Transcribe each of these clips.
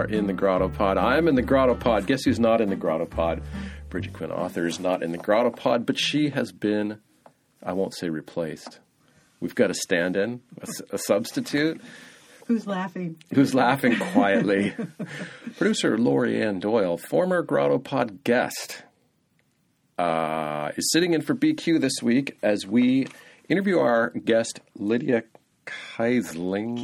are in the GrottoPod. I'm in the GrottoPod. Guess who's not in the GrottoPod? Bridget Quinn, author, is not in the GrottoPod, but she has been, I won't say replaced. We've got a stand-in, a substitute. Who's laughing? Who's laughing quietly. Producer Laurie Ann Doyle, former GrottoPod guest, is sitting in for BQ this week as we interview our guest, Lydia Kiesling.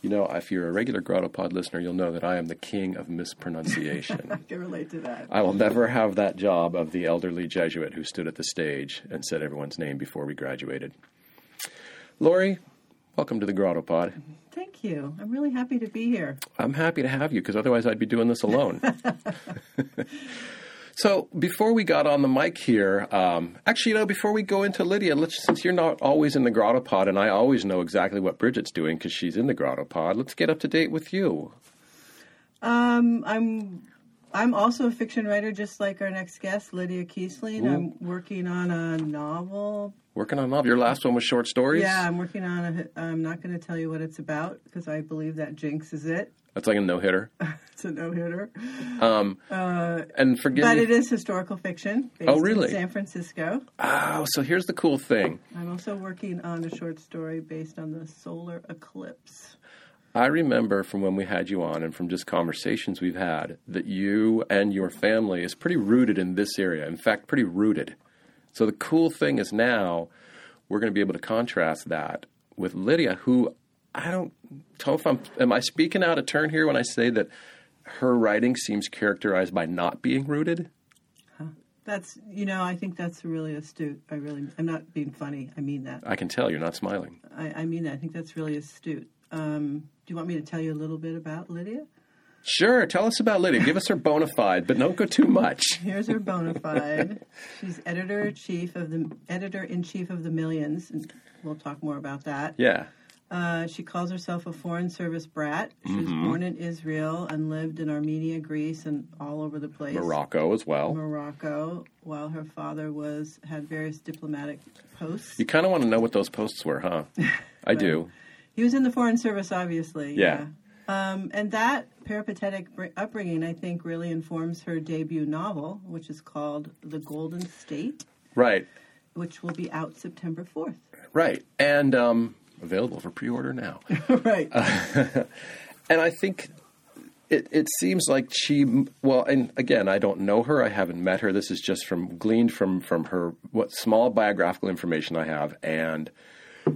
You know, if you're a regular GrottoPod listener, you'll know that I am the king of mispronunciation. I can relate to that. I will never have that job of the elderly Jesuit who stood at the stage and said everyone's name before we graduated. Laurie, welcome to the GrottoPod. Thank you. I'm really happy to be here. I'm happy to have you because otherwise I'd be doing this alone. So before we got on the mic here, before we go into Lydia, since you're not always in the GrottoPod and I always know exactly what Bridget's doing because she's in the GrottoPod, let's get up to date with you. I'm also a fiction writer, just like our next guest, Lydia Kiesling. Ooh. I'm working on a novel. Your last one was short stories? Yeah, I'm working on a. I'm not going to tell you what it's about because I believe that jinxes it. That's like a no-hitter. It's a no-hitter. And forgive me. But it is historical fiction based in San Francisco. Oh, so here's the cool thing. I'm also working on a short story based on the solar eclipse. I remember from when we had you on and from just conversations we've had that you and your family is pretty rooted in this area. In fact, pretty rooted. So the cool thing is now we're going to be able to contrast that with Lydia, who... I don't know if am I speaking out of turn here when I say that her writing seems characterized by not being rooted? Huh. I think that's really astute. I'm not being funny. I mean that. I can tell you're not smiling. I mean that. I think that's really astute. Do you want me to tell you a little bit about Lydia? Sure. Tell us about Lydia. Give us her bona fide, but don't go too much. Here's her bona fide. She's editor-in-chief of The Millions, and we'll talk more about that. Yeah. She calls herself a foreign service brat. She was born in Israel and lived in Armenia, Greece, and all over the place. Morocco, while her father had various diplomatic posts. You kind of want to know what those posts were, huh? I do. He was in the foreign service, obviously. Yeah. And that peripatetic upbringing, I think, really informs her debut novel, which is called The Golden State. Right. Which will be out September 4th. Right. And... available for pre-order now. Right. And I think it seems like and again, I don't know her. I haven't met her. This is just gleaned from her, what small biographical information I have. And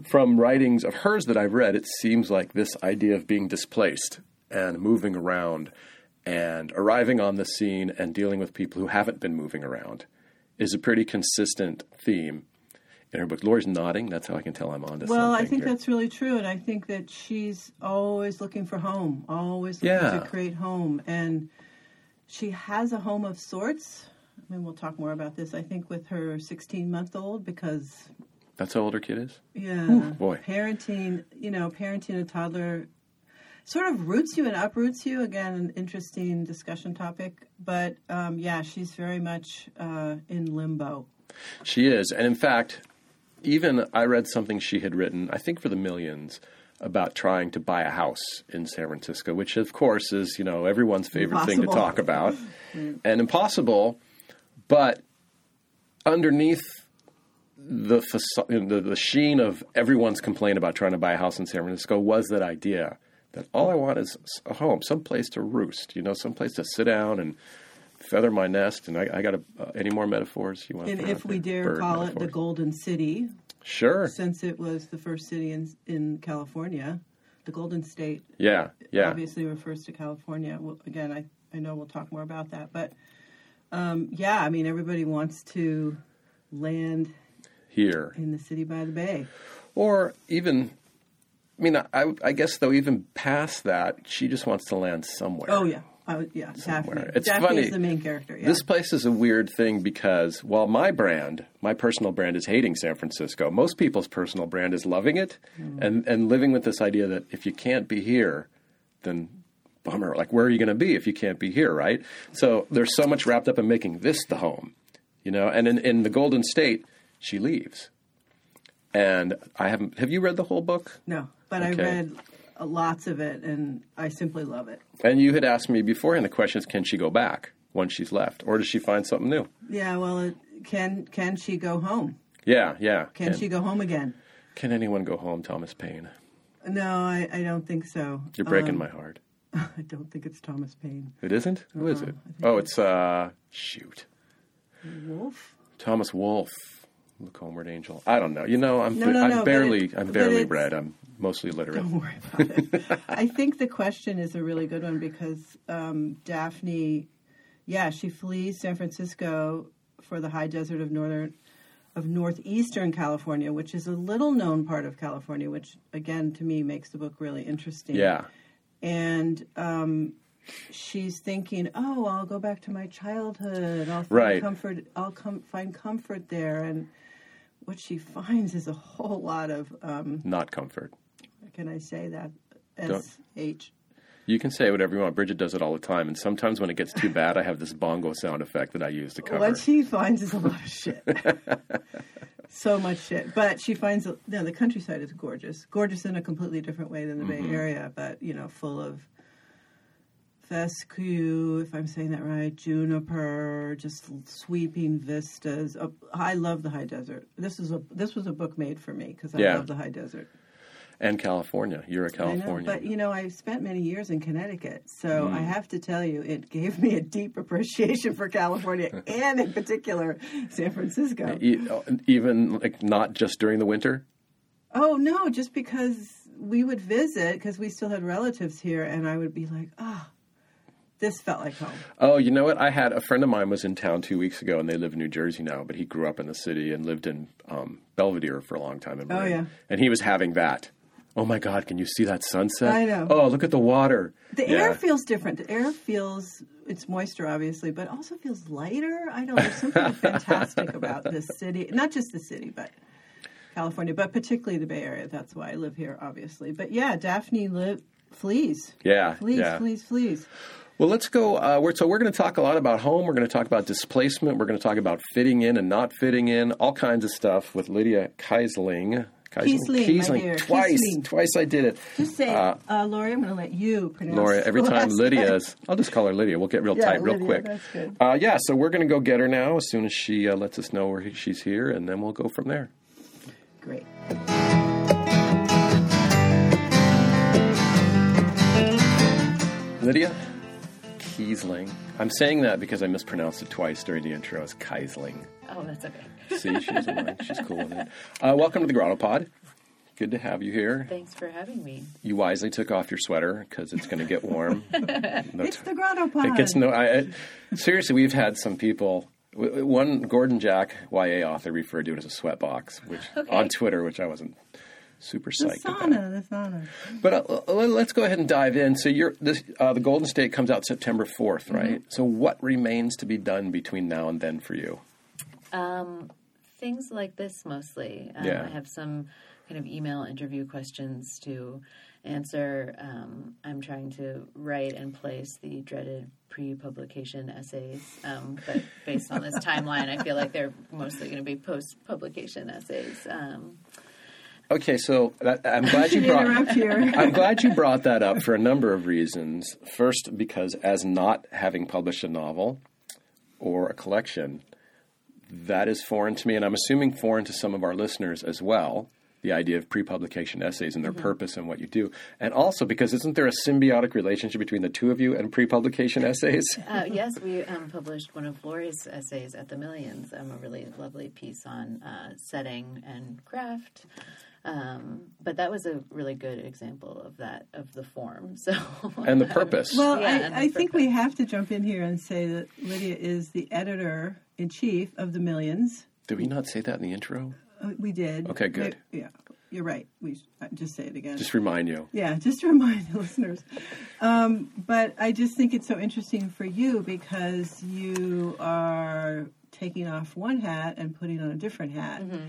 from writings of hers that I've read, it seems like this idea of being displaced and moving around and arriving on the scene and dealing with people who haven't been moving around is a pretty consistent theme. In her book, Laura's nodding. That's how I can tell I'm on to something. Well, I think that's really true, and I think that she's always looking for home, always looking to create home. And she has a home of sorts. I mean, we'll talk more about this, I think, with her 16-month-old because... That's how old her kid is? Yeah. Ooh, boy. Parenting a toddler sort of roots you and uproots you. Again, an interesting discussion topic. But, she's very much in limbo. She is. And, in fact... Even I read something she had written, I think for The Millions, about trying to buy a house in San Francisco, which, of course, is, everyone's favorite thing to talk about. And impossible, but underneath the sheen of everyone's complaint about trying to buy a house in San Francisco was that idea that all I want is a home, someplace to roost, someplace to sit down and feather my nest, and I got any more metaphors you want? And if we dare call it the Golden City, sure, since it was the first city in California, the Golden State. Yeah, obviously refers to California. Well, again, I know we'll talk more about that, but everybody wants to land here in the city by the bay, or even. I guess though, even past that, she just wants to land somewhere. Oh yeah. Daphne. It's funny. Is the main character. Yeah. This place is a weird thing because while my personal brand is hating San Francisco, most people's personal brand is loving it and living with this idea that if you can't be here, then bummer. Like, where are you going to be if you can't be here, right? So there's so much wrapped up in making this the home, And in the Golden State, she leaves. And have you read the whole book? No, but okay. I read lots of it, and I simply love it. And you had asked me beforehand the question is, can she go back once she's left, or does she find something new? Yeah, well, can she go home? Yeah. Can she go home again? Can anyone go home, Thomas Paine? No, I don't think so. You're breaking my heart. I don't think it's Thomas Paine. It isn't? Uh-huh. Who is it? Oh, it's Wolfe? Thomas Wolfe. Look Homeward, Angel. I don't know. You know, I'm barely read. I'm mostly literate. Don't worry about it. I think the question is a really good one because Daphne, she flees San Francisco for the high desert of northeastern California, which is a little known part of California, which again to me makes the book really interesting. Yeah. And she's thinking, "Oh, I'll go back to my childhood. I'll find comfort. I'll find comfort there." And what she finds is a whole lot of not comfort. Can I say that? SH. You can say whatever you want. Bridget does it all the time. And sometimes when it gets too bad, I have this bongo sound effect that I use to cover. What she finds is a lot of shit. So much shit. But she finds the countryside is gorgeous. Gorgeous in a completely different way than the Bay Area, but, full of fescue, if I'm saying that right, juniper, just sweeping vistas. Oh, I love the high desert. This was a book made for me because I love the high desert. And California. You're a Californian. But, I spent many years in Connecticut, so I have to tell you, it gave me a deep appreciation for California and, in particular, San Francisco. Even, not just during the winter? Oh, no, just because we would visit, because we still had relatives here, and I would be like, this felt like home. Oh, you know what? I had a friend of mine was in town 2 weeks ago, and they live in New Jersey now, but he grew up in the city and lived in Belvedere for a long time. In Marin, and he was having that. Oh, my God, can you see that sunset? I know. Oh, look at the water. The air feels different. The air feels, it's moisture, obviously, but also feels lighter. I don't know. There's something fantastic about this city. Not just the city, but California, but particularly the Bay Area. That's why I live here, obviously. But, Daphne flees. Yeah. Flees. Well, let's go. We're going to talk a lot about home. We're going to talk about displacement. We're going to talk about fitting in and not fitting in, all kinds of stuff with Lydia Kiesling. Kiesling. Twice I did it. Just say, Laurie, I'm going to let you pronounce Laurie, every time Lydia's. I'll just call her Lydia. We'll get real tight real quick. That's good. So we're going to go get her now as soon as she lets us know where she's here, and then we'll go from there. Great. Lydia Kiesling. I'm saying that because I mispronounced it twice during the intro as Kiesling. Oh, that's okay. See, she's cool with it. Welcome to the GrottoPod. Good to have you here. Thanks for having me. You wisely took off your sweater because it's going to get warm. It's the GrottoPod. It gets seriously, we've had some people. One Gordon Jack YA author referred to it as a sweatbox, which on Twitter, which I wasn't super psyched about. The sauna. But let's go ahead and dive in. So the Golden State comes out September 4th, right? Mm-hmm. So what remains to be done between now and then for you? Things like this mostly. I have some kind of email interview questions to answer. I'm trying to write and place the dreaded pre-publication essays, but based on this timeline, I feel like they're mostly going to be post-publication essays. Okay, so I'm glad you brought that up for a number of reasons. First, because as not having published a novel or a collection, that is foreign to me, and I'm assuming foreign to some of our listeners as well, the idea of pre-publication essays and their purpose and what you do. And also because isn't there a symbiotic relationship between the two of you and pre-publication essays? Yes, we published one of Laurie's essays at The Millions, a really lovely piece on setting and craft. But that was a really good example of that, of the form. So and the purpose. Well, I think we have to jump in here and say that Lydia is the editor-in-chief of The Millions. Did we not say that in the intro? We did. Okay, good. You're right. We just say it again. Just remind you. Yeah, just to remind the listeners. But I just think it's so interesting for you because you are taking off one hat and putting on a different hat. Mm-hmm.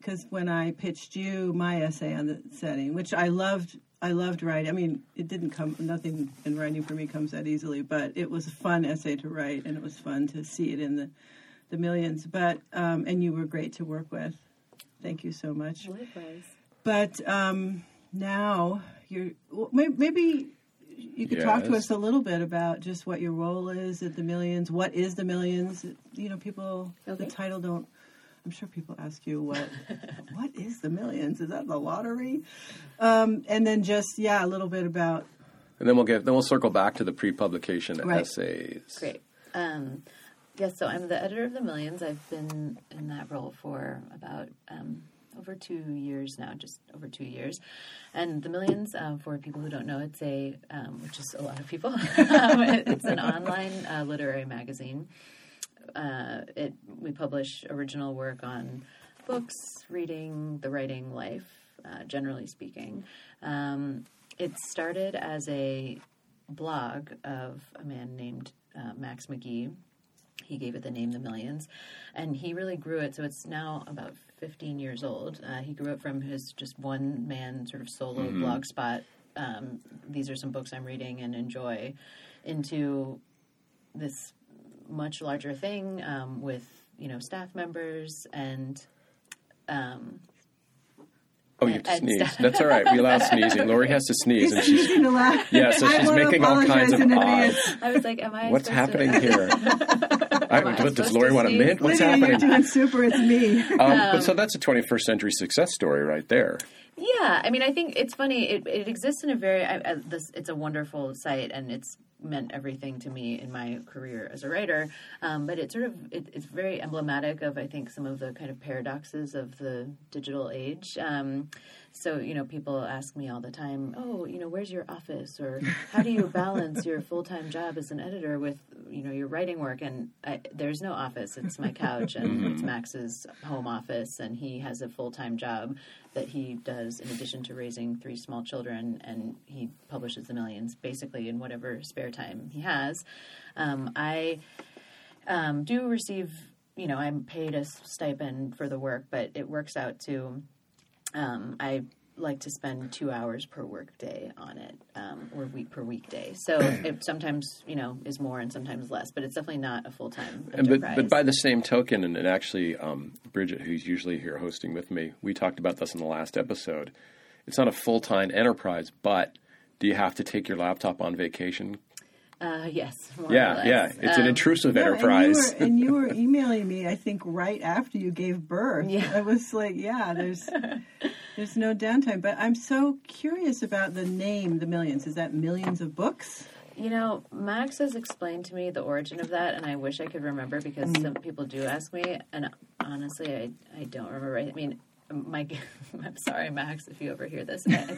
Because when I pitched you my essay on the setting, which I loved writing. I mean, it didn't come, nothing in writing for me comes that easily, but it was a fun essay to write, and it was fun to see it in the Millions. But and you were great to work with. Thank you so much. Likewise. But now you're maybe you could talk to us a little bit about just what your role is at the Millions. What is the Millions? You know, people the title don't. I'm sure people ask you what is the Millions? Is that the lottery? And then just a little bit about. And then we'll circle back to the pre-publication essays. Great. So I'm the editor of The Millions. I've been in that role for about over 2 years now, just over 2 years. And The Millions, for people who don't know, it's a, which is a lot of people, it's an online literary magazine. We publish original work on books, reading, the writing life, generally speaking. It started as a blog of a man named Max McGee. He gave it the name The Millions, and he really grew it. So it's now about 15 years old. He grew it from his just one-man sort of solo blog spot. These are some books I'm reading and enjoy, into this much larger thing with, staff members and oh, you have to sneeze. That's all right. We allow sneezing. Laurie has to sneeze. And she's so she's making all kinds of eyes. I was like, am I? What's happening here? Does Laurie want a mint? What's happening? You're doing super. It's me. But so that's a 21st century success story right there. Yeah. I mean, I think it's funny. It exists in a very it's a wonderful site, and it's meant everything to me in my career as a writer. But it's sort of, it's very emblematic of, I think, some of the kind of paradoxes of the digital age. So, people ask me all the time, where's your office? Or how do you balance your full-time job as an editor with, your writing work? And there's no office. It's my couch, and it's Max's home office. And he has a full-time job that he does in addition to raising three small children. And he publishes The Millions basically in whatever spare time he has. I do receive, I'm paid a stipend for the work, but it works out to... I like to spend 2 hours per work day on it, or week per weekday. So it sometimes, is more and sometimes less, but it's definitely not a full-time enterprise. But by the same token, and actually Bridget, who's usually here hosting with me, we talked about this in the last episode. It's not a full-time enterprise, but do you have to take your laptop on vacation? Yes. More or less. It's an intrusive enterprise. And you were emailing me, I think, right after you gave birth. Yeah. I was like, there's no downtime. But I'm so curious about the name, The Millions. Is that millions of books? Max has explained to me the origin of that, and I wish I could remember because some people do ask me, and honestly, I don't remember. I mean, I'm sorry, Max, if you ever hear this. Max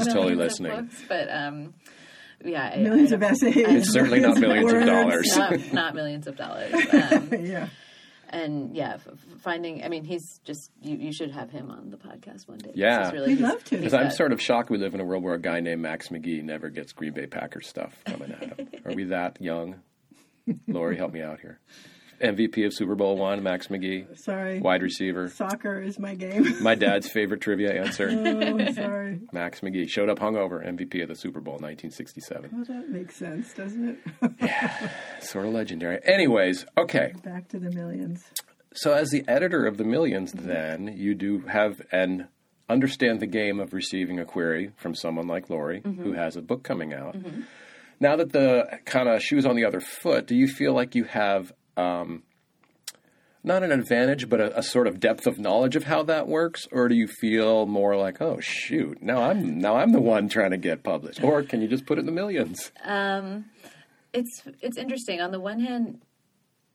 is totally listening. Books, but... millions of essays. It's certainly not millions of dollars. Not millions of dollars. And finding. I mean, he's just. You should have him on the podcast one day. Yeah, we'd love to. Because I'm sort of shocked we live in a world where a guy named Max McGee never gets Green Bay Packers stuff coming at him. Are we that young? Laurie, help me out here. MVP of Super Bowl I, Max McGee. Sorry. Wide receiver. Soccer is my game. My dad's favorite trivia answer. Oh, sorry. Max McGee showed up hungover, MVP of the Super Bowl 1967. Well, that makes sense, doesn't it? Yeah. Sort of legendary. Anyways, okay. Back to The Millions. So as the editor of The Millions, then, you do have and understand the game of receiving a query from someone like Laurie, who has a book coming out. Mm-hmm. Now that the kind of shoe's on the other foot, do you feel like you have... not an advantage, but a sort of depth of knowledge of how that works? Or do you feel more like, oh, shoot, now I'm the one trying to get published? Or can you just put it in the millions? It's interesting. On the one hand,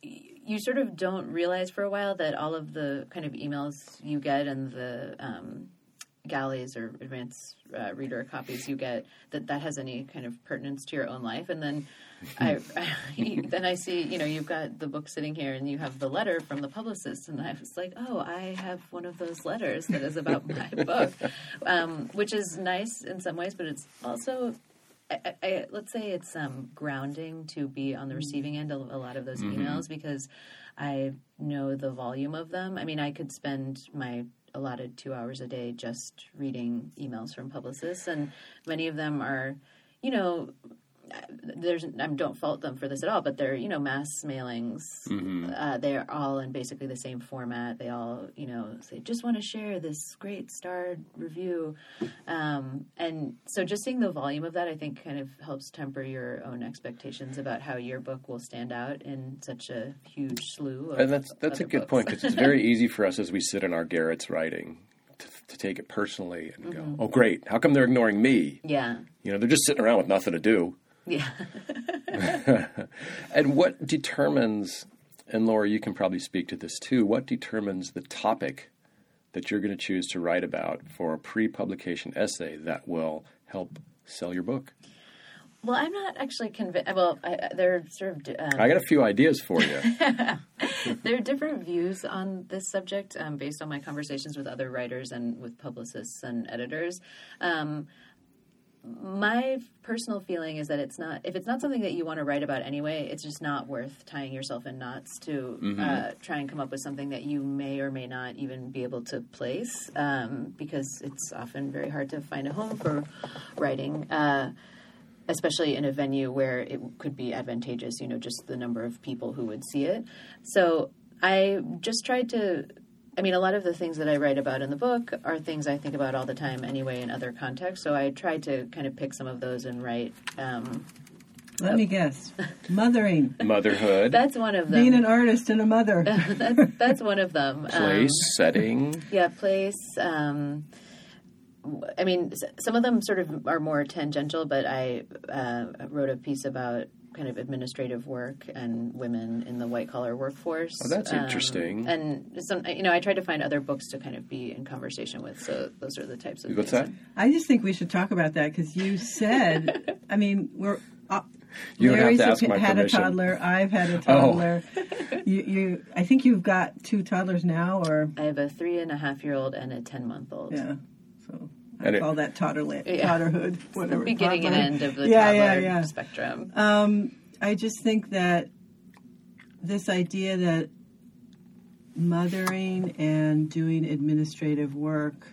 you sort of don't realize for a while that all of the kind of emails you get and the galleys or advanced reader copies you get, that has any kind of pertinence to your own life. And then... I see, you've got the book sitting here and you have the letter from the publicist, and I was like, oh, I have one of those letters that is about my book, which is nice in some ways, but it's also, I let's say it's grounding to be on the receiving end of a lot of those emails because I know the volume of them. I mean, I could spend my allotted 2 hours a day just reading emails from publicists, and many of them are, I don't fault them for this at all, but they're, you know, mass mailings. Mm-hmm. They're all in basically the same format. They all, you know, say, just want to share this great starred review. And so just seeing the volume of that, I think, kind of helps temper your own expectations about how your book will stand out in such a huge slew of. And that's a good books. Point, because it's very easy for us as we sit in our garrets writing to take it personally and mm-hmm. go, oh, great, how come they're ignoring me? Yeah. You know, they're just sitting around with nothing to do. Yeah. And what determines, and Laurie, you can probably speak to this too, what determines the topic that you're going to choose to write about for a pre-publication essay that will help sell your book? Well, I'm not actually convinced. Well, there are sort of... I got a few ideas for you. There are different views on this subject based on my conversations with other writers and with publicists and editors. My personal feeling is that it's not, if it's not something that you want to write about anyway, it's just not worth tying yourself in knots to mm-hmm. Try and come up with something that you may or may not even be able to place, because it's often very hard to find a home for writing, especially in a venue where it could be advantageous, you know, just the number of people who would see it. So I just tried to... I mean, a lot of the things that I write about in the book are things I think about all the time anyway in other contexts, so I tried to kind of pick some of those and write... Let me guess. Mothering. Motherhood. That's one of them. Being an artist and a mother. that's one of them. Place, setting. Yeah, place. I mean, some of them sort of are more tangential, but I wrote a piece about kind of administrative work and women in the white-collar workforce. Oh, that's interesting. And, some, you know, I tried to find other books to kind of be in conversation with, so those are the types of What's things. That? I just think we should talk about that, because you said, I mean, we're... You don't Larry's have to ask my had permission. A toddler. I've had a toddler. Oh. You. I think you've got two toddlers now, or... I have a 3.5-year-old and a 10-month-old. Yeah, so... I call that totterhood, whatever. The beginning toddler. And end of the toddler spectrum. I just think that this idea that mothering and doing administrative work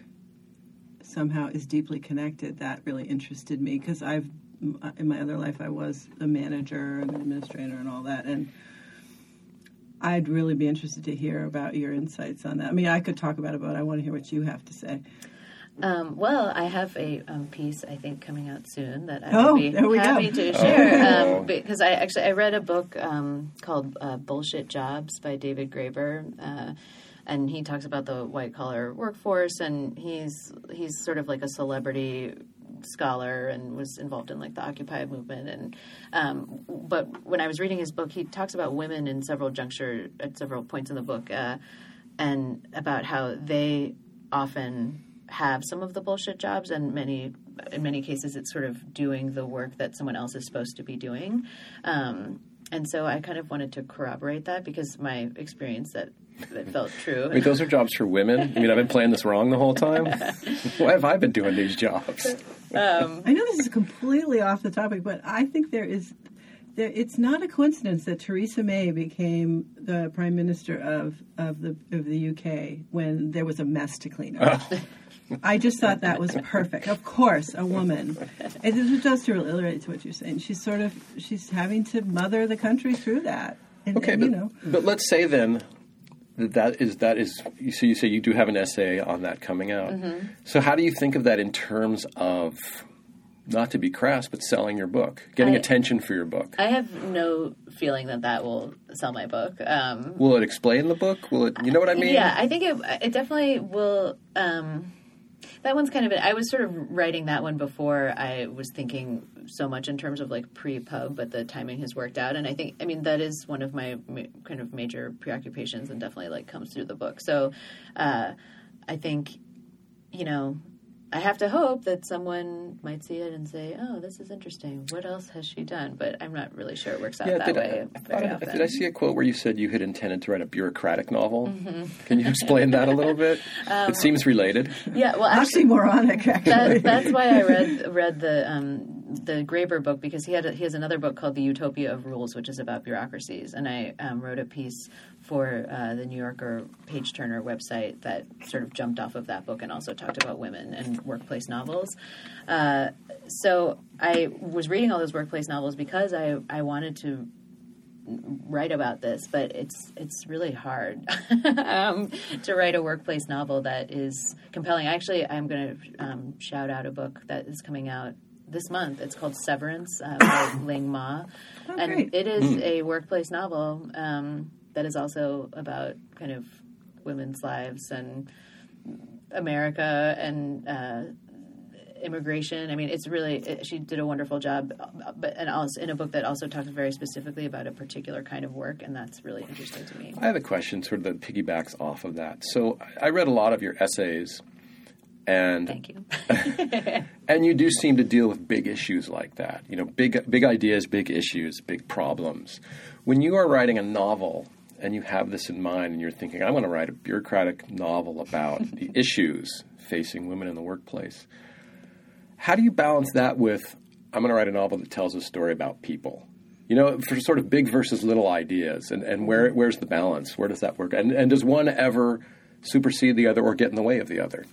somehow is deeply connected, that really interested me, because I've in my other life I was a manager and an administrator and all that, and I'd really be interested to hear about your insights on that. I mean, I could talk about it, but I want to hear what you have to say. Well, I have a piece, I think, coming out soon that I would be happy to share. Because I read a book called Bullshit Jobs by David Graeber, and he talks about the white-collar workforce, and he's sort of like a celebrity scholar and was involved in like the Occupy movement, and but when I was reading his book, he talks about women in several points in the book, and about how they often have some of the bullshit jobs, and in many cases it's sort of doing the work that someone else is supposed to be doing. And so I kind of wanted to corroborate that, because my experience that felt true. Wait, those are jobs for women? I mean, I've been playing this wrong the whole time? Why have I been doing these jobs? I know this is completely off the topic, but I think it's not a coincidence that Theresa May became the Prime Minister of the UK when there was a mess to clean up. Oh. I just thought that was perfect. Of course, a woman. It does to relate to what you're saying. She's having to mother the country through that. And, okay, and, but let's say then that is. So you say you do have an essay on that coming out. Mm-hmm. So how do you think of that in terms of, not to be crass, but selling your book, getting attention for your book? I have no feeling that will sell my book. Will it explain the book? Will it? You know what I mean? Yeah, I think it definitely will. That one's kind of I was sort of writing that one before I was thinking so much in terms of like pre-pub, but the timing has worked out. And I think, I mean, that is one of my kind of major preoccupations, and definitely like comes through the book. So I think, you know, I have to hope that someone might see it and say, oh, this is interesting. What else has she done? But I'm not really sure it works out that way very often. Did I see a quote where you said you had intended to write a bureaucratic novel? Mm-hmm. Can you explain that a little bit? It seems related. Yeah, well, actually, oxymoronic, actually. That's why I read the the Graeber book because he has another book called The Utopia of Rules, which is about bureaucracies. And I wrote a piece for the New Yorker Page Turner website that sort of jumped off of that book and also talked about women and workplace novels. So I was reading all those workplace novels because I wanted to write about this, but it's really hard to write a workplace novel that is compelling. Actually, I'm going to shout out a book that is coming out this month. It's called Severance by Ling Ma. Oh, and great. It is a workplace novel that is also about kind of women's lives and America and immigration. I mean, it's really she did a wonderful job, and also in a book that also talks very specifically about a particular kind of work, and that's really interesting to me. I have a question, sort of that piggybacks off of that. So I read a lot of your essays, and thank you. And you do seem to deal with big issues like that. You know, big ideas, big issues, big problems. When you are writing a novel and you have this in mind, and you're thinking, I want to write a bureaucratic novel about the issues facing women in the workplace. How do you balance that with, I'm going to write a novel that tells a story about people? You know, for sort of big versus little ideas, and where's the balance? Where does that work? And does one ever supersede the other or get in the way of the other?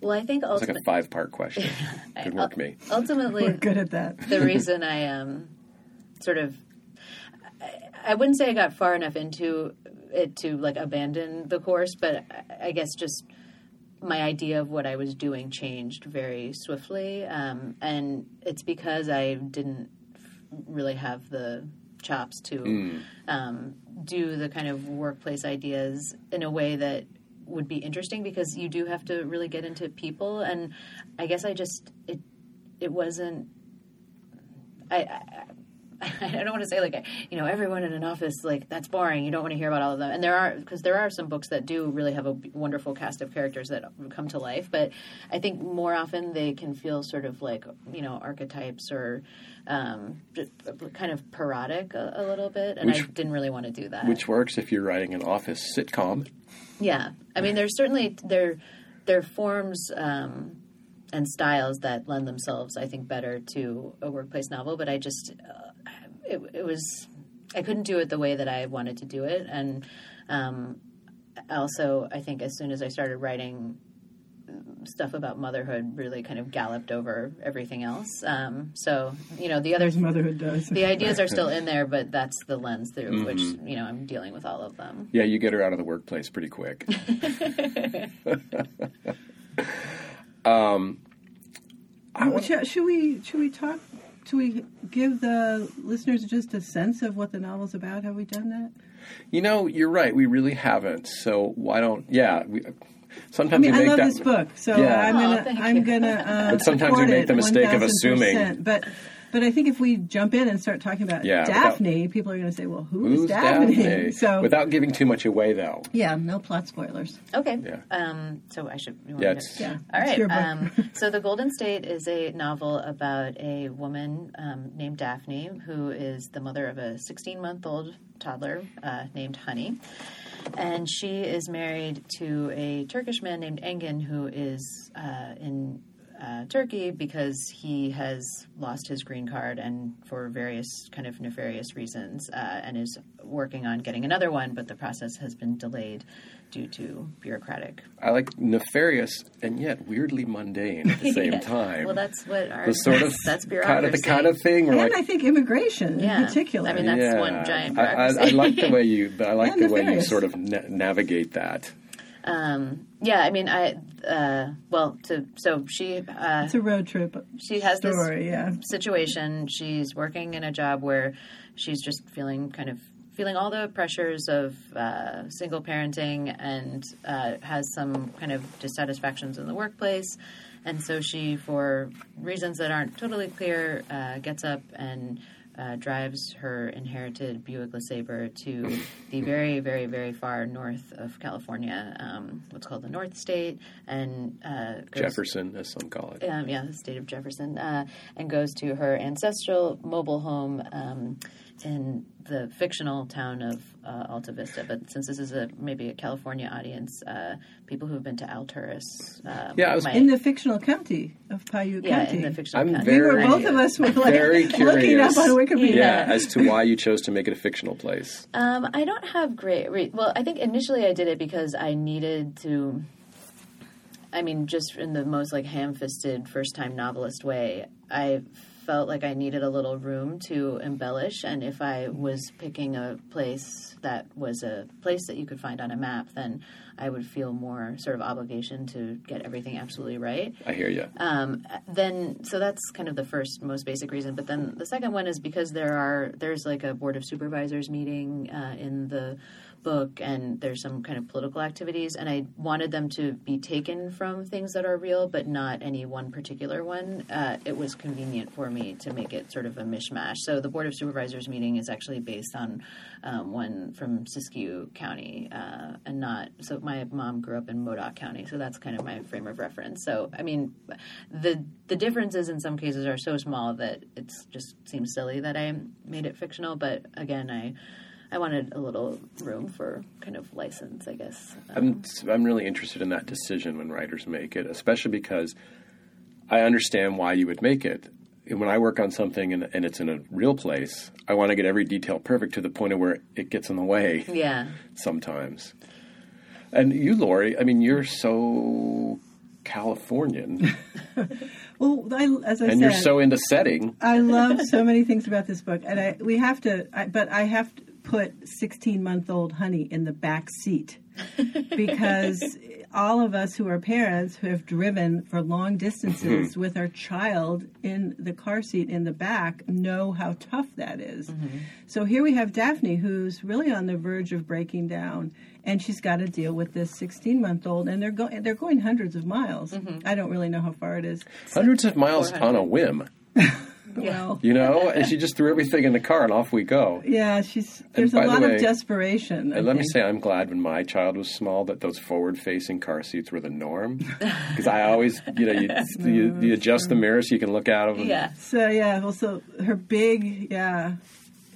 Well, I think ultimately... It's like a 5-part question. Good work, me. Ultimately... We're good at that. The reason I sort of... I wouldn't say I got far enough into it to, like, abandon the course, but I guess just... my idea of what I was doing changed very swiftly, and it's because I didn't really have the chops to do the kind of workplace ideas in a way that would be interesting, because you do have to really get into people, and I guess I just it wasn't I don't want to say, like, you know, everyone in an office, like, that's boring. You don't want to hear about all of them. And there are some books that do really have a wonderful cast of characters that come to life. But I think more often they can feel sort of like, you know, archetypes or just kind of parodic a little bit. And I didn't really want to do that. Which works if you're writing an office sitcom. Yeah. I mean, there's certainly there are forms... and styles that lend themselves, I think, better to a workplace novel. But I just, it was, I couldn't do it the way that I wanted to do it. And also, I think as soon as I started writing stuff about motherhood, really kind of galloped over everything else. So, you know, the other motherhood does. The ideas are still in there, but that's the lens through which, you know, I'm dealing with all of them. Yeah, you get her out of the workplace pretty quick. Should we talk? Should we give the listeners just a sense of what the novel's about? Have we done that? You know, you're right. We really haven't. So why don't? Yeah. I love this book, so yeah. I'm gonna. But sometimes we make the mistake of assuming. But I think if we jump in and start talking about Daphne, people are going to say, well, who's Daphne? So, without giving too much away, though. Yeah, no plot spoilers. Okay. Yeah. So I should... All right. So The Golden State is a novel about a woman named Daphne, who is the mother of a 16-month-old toddler named Honey. And she is married to a Turkish man named Engin, who is in... Turkey because he has lost his green card and for various kind of nefarious reasons and is working on getting another one, but the process has been delayed due to bureaucratic. I like nefarious and yet weirdly mundane at the same time. Well, that's what our... that's bureaucracy. Kind of the kind of thing. And like, I think immigration in particular. I mean, that's one giant bureaucracy. I like the way you... But I like the way you sort of navigate that. It's a road trip story, she has this situation. She's working in a job where she's just feeling all the pressures of single parenting and has some kind of dissatisfactions in the workplace. And so she, for reasons that aren't totally clear, gets up and drives her inherited Buick LeSabre to the very, very, very far north of California, what's called the North State, and Jefferson, as some call it. The state of Jefferson, and goes to her ancestral mobile home in the fictional town of Alta Vista, but since this is maybe a California audience, people who have been to Alturas. In the fictional county of Paiute County. Yeah, in the fictional county. Both of us were looking up on Wikipedia. Yeah, as to why you chose to make it a fictional place. I don't have great... I think initially I did it because I needed to... I mean, just in the most ham-fisted first-time novelist way, I felt like I needed a little room to embellish. And if I was picking a place that was a place that you could find on a map, then I would feel more sort of obligation to get everything absolutely right. I hear you. So that's kind of the first, most basic reason. But then the second one is because there's a board of supervisors meeting in the book, and there's some kind of political activities, and I wanted them to be taken from things that are real, but not any one particular one. It was convenient for me to make it sort of a mishmash. So the Board of Supervisors meeting is actually based on one from Siskiyou County, and not... So my mom grew up in Modoc County, so that's kind of my frame of reference. So, I mean, the differences in some cases are so small that it just seems silly that I made it fictional, but again, I wanted a little room for kind of license, I guess. I'm really interested in that decision when writers make it, especially because I understand why you would make it. When I work on something and it's in a real place, I want to get every detail perfect to the point of where it gets in the way. Yeah. Sometimes. And you, Laurie, I mean, you're so Californian. As I said, you're so into setting. I love so many things about this book, and I have to put 16-month-old honey in the back seat because all of us who are parents who have driven for long distances with our child in the car seat in the back know how tough that is. Mm-hmm. So here we have Daphne, who's really on the verge of breaking down, and she's got to deal with this 16-month-old, and they're going hundreds of miles. Mm-hmm. I don't really know how far it is. Hundreds of miles on a whim. Well, and she just threw everything in the car and off we go. Yeah, there's a lot of desperation. And let me say, I'm glad when my child was small that those forward-facing car seats were the norm, because I always, you adjust the mirror so you can look out of them. Yeah. So her big,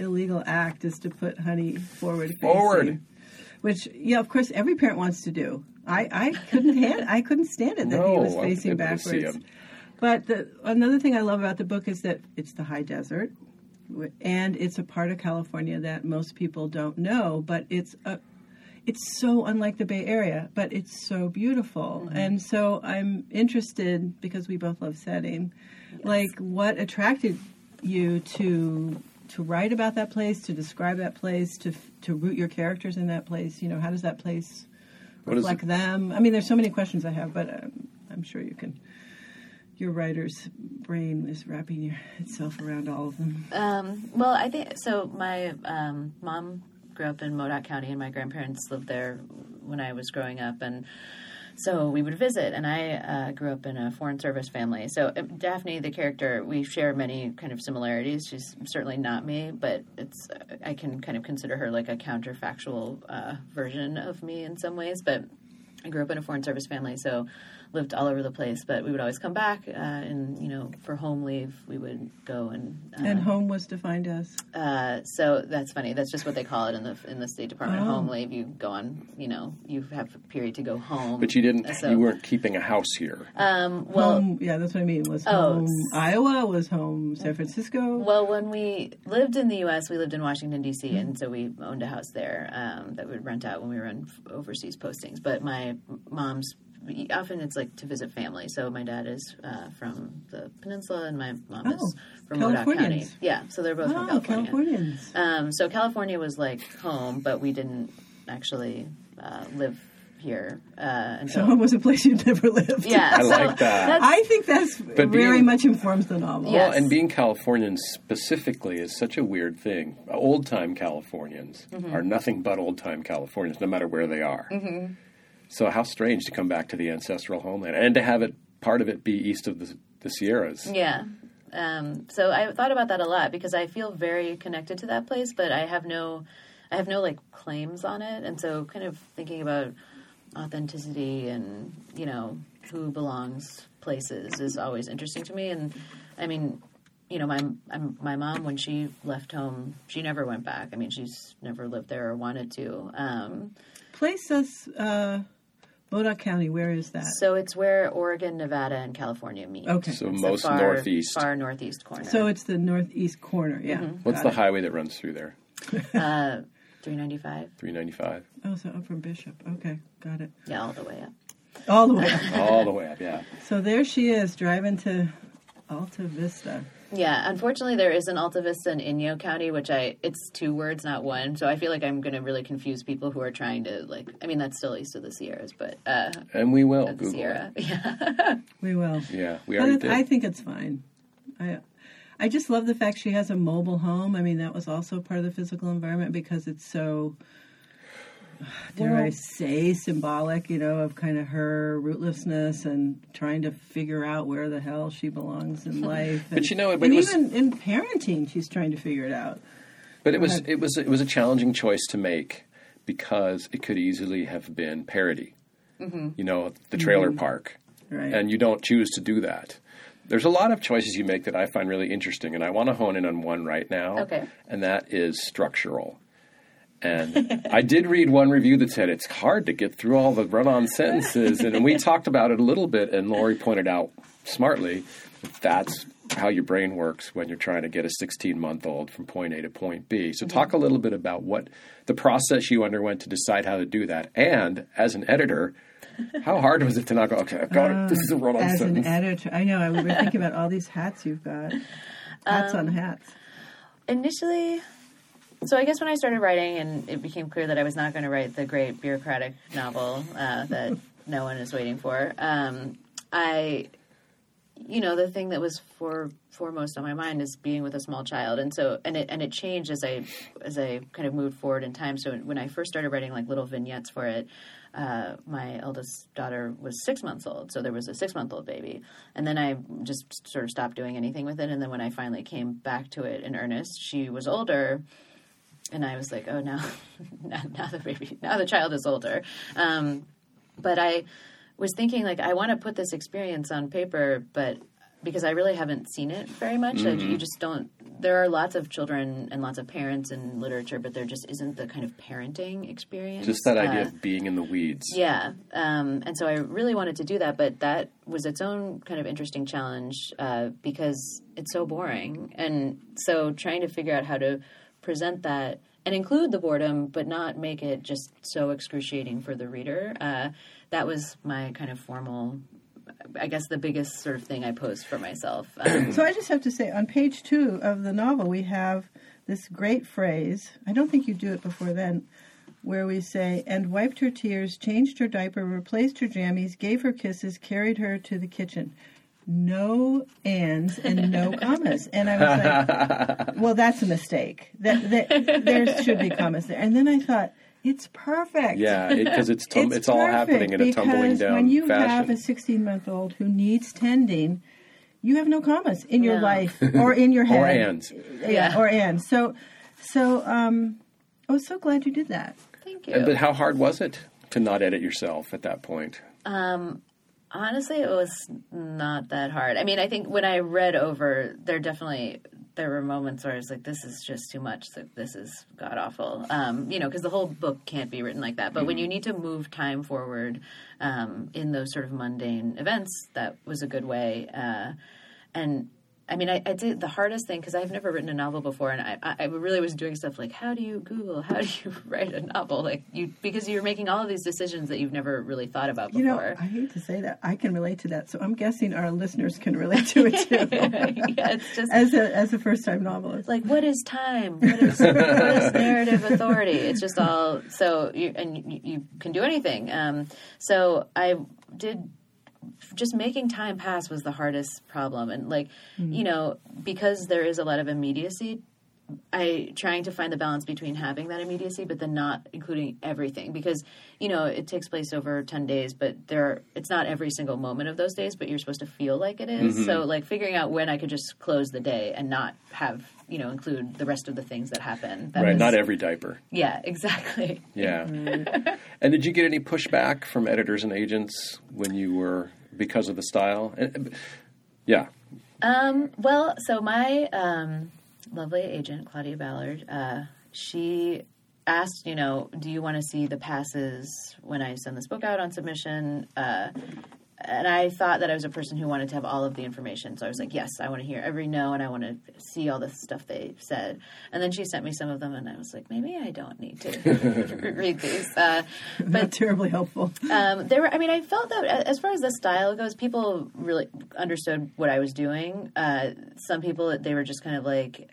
illegal act is to put honey forward, which of course every parent wants to do. I couldn't stand it that he was facing backwards. See him. But another thing I love about the book is that it's the high desert, and it's a part of California that most people don't know, but it's so unlike the Bay Area, but it's so beautiful. Mm-hmm. And so I'm interested, because we both love setting, what attracted you to write about that place, to describe that place, to root your characters in that place? How does that place reflect them? I mean, there's so many questions I have, but I'm sure you can... Your writer's brain is wrapping itself around all of them. I think so. My mom grew up in Modoc County, and my grandparents lived there when I was growing up, and so we would visit. And I grew up in a Foreign Service family. So Daphne, the character, we share many kind of similarities. She's certainly not me, but I can kind of consider her like a counterfactual version of me in some ways. But I grew up in a Foreign Service family, so lived all over the place, but we would always come back, and for home leave, we would go and... and home was defined as? So that's funny. That's just what they call it in the State Department. Oh. Home leave, you go on, you have a period to go home. But you weren't keeping a house here. Home, that's what I mean. Was home Iowa? Was home San Francisco? Well, when we lived in the U.S., we lived in Washington, D.C., mm-hmm. and so we owned a house there that we would rent out when we were on overseas postings. But my mom's... Often it's to visit family. So my dad is from the peninsula, and my mom is from Modoc County. Yeah, so they're both from California. Californians. So California was home, but we didn't actually live here. So home was a place you'd never lived. Yeah, I like that. I think that's very much informs the novel. Yes. Well, and being Californian specifically is such a weird thing. Old-time Californians mm-hmm. are nothing but old-time Californians, no matter where they are. Mm-hmm. So how strange to come back to the ancestral homeland and to have part of it be east of the Sierras. Yeah. So I thought about that a lot because I feel very connected to that place, but I have no claims on it. And so kind of thinking about authenticity and, who belongs places is always interesting to me. And I mean... you know, my mom, when she left home, she never went back. I mean, she's never lived there or wanted to. Place us, Modoc County, where is that? So it's where Oregon, Nevada, and California meet. Okay. So it's most northeast. Far northeast corner. So it's the northeast corner, yeah. Mm-hmm. What's the highway that runs through there? 395. 395. Oh, so up from Bishop. Okay, got it. Yeah, all the way up. All the way up. All the way up, yeah. So there she is, driving to Alta Vista. Yeah, unfortunately there is an Alta Vista in Inyo County, which it's two words, not one. So I feel like I'm going to really confuse people who are trying to, like, I mean, that's still east of the Sierras, but... and we will Google Sierra. It. Yeah. We will. Yeah, we already did. I think it's fine. I just love the fact she has a mobile home. I mean, that was also part of the physical environment because it's so, dare I say, symbolic, you know, of kind of her rootlessness and trying to figure out where the hell she belongs in life. And, but you know, but it was, even in parenting, she's trying to figure it out. But it was a challenging choice to make because it could easily have been parody, mm-hmm. you know, the trailer mm-hmm. park, right. And you don't choose to do that. There's a lot of choices you make that I find really interesting, and I want to hone in on one right now, okay. And that is structural. And I did read one review that said it's hard to get through all the run-on sentences, and we talked about it a little bit, and Laurie pointed out smartly that that's how your brain works when you're trying to get a 16-month-old from point A to point B. So mm-hmm. talk a little bit about what the process you underwent to decide how to do that, and as an editor – how hard was it to not go, okay, I've got it. This is a run-on sentence. As an editor, I know. I was thinking about all these hats you've got. Hats on hats. Initially, so I guess when I started writing and it became clear that I was not going to write the great bureaucratic novel that no one is waiting for, the thing that was foremost on my mind is being with a small child. And so, and it changed as I kind of moved forward in time. So when I first started writing like little vignettes for it, my eldest daughter was 6 months old, so there was a 6-month-old baby. And then I just sort of stopped doing anything with it. And then when I finally came back to it in earnest, she was older. And I was like, oh, no, now the child is older. But I was thinking, like, I want to put this experience on paper, but because I really haven't seen it very much. Mm-hmm. Like, you just don't – there are lots of children and lots of parents in literature, but there just isn't the kind of parenting experience. Just that idea of being in the weeds. Yeah. And so I really wanted to do that, but that was its own kind of interesting challenge because it's so boring. And so trying to figure out how to present that and include the boredom but not make it just so excruciating for the reader, that was my kind of formal – I guess the biggest sort of thing I posed for myself. So I just have to say, on page 2 of the novel, we have this great phrase, I don't think you do it before then, where we say, and wiped her tears, changed her diaper, replaced her jammies, gave her kisses, carried her to the kitchen. No ands and no commas. And I was like, well, that's a mistake. That there should be commas there. And then I thought, it's perfect. Yeah, because it's all happening in a tumbling down fashion. When you have a 16-month-old who needs tending, you have no commas in your life or in your head. Or ands. Yeah, or ands. So I was so glad you did that. Thank you. But how hard was it to not edit yourself at that point? Honestly, it was not that hard. I mean, I think when I read over, there were moments where I was like, this is just too much. This is god-awful, because the whole book can't be written like that. But mm-hmm. when you need to move time forward in those sort of mundane events, that was a good way. And, I mean, I did the hardest thing because I've never written a novel before, and I really was doing stuff like, how do you Google? How do you write a novel? Like because you're making all of these decisions that you've never really thought about before. You know, I hate to say that. I can relate to that. So I'm guessing our listeners can relate to it, too. Yeah, it's just... As a first-time novelist. Like, what is time? What is narrative authority? It's just all... So, you can do anything. So I did... Just making time pass was the hardest problem. And, like, mm-hmm. you know, because there is a lot of immediacy, trying to find the balance between having that immediacy but then not including everything. Because, you know, it takes place over 10 days, but it's not every single moment of those days, but you're supposed to feel like it is. Mm-hmm. So, like, figuring out when I could just close the day and not have, you know, include the rest of the things that happen. That right, was, not every diaper. Yeah, exactly. Yeah. Mm-hmm. And did you get any pushback from editors and agents because of the style? Yeah. Well, so my lovely agent, Claudia Ballard, she asked, you know, do you want to see the passes when I send this book out on submission? And I thought that I was a person who wanted to have all of the information. So I was like, yes, I want to hear every no, and I want to see all the stuff they said. And then she sent me some of them, and I was like, maybe I don't need to read these. But not terribly helpful. There were, I mean, I felt that as far as the style goes, people really understood what I was doing. Some people, they were just kind of like,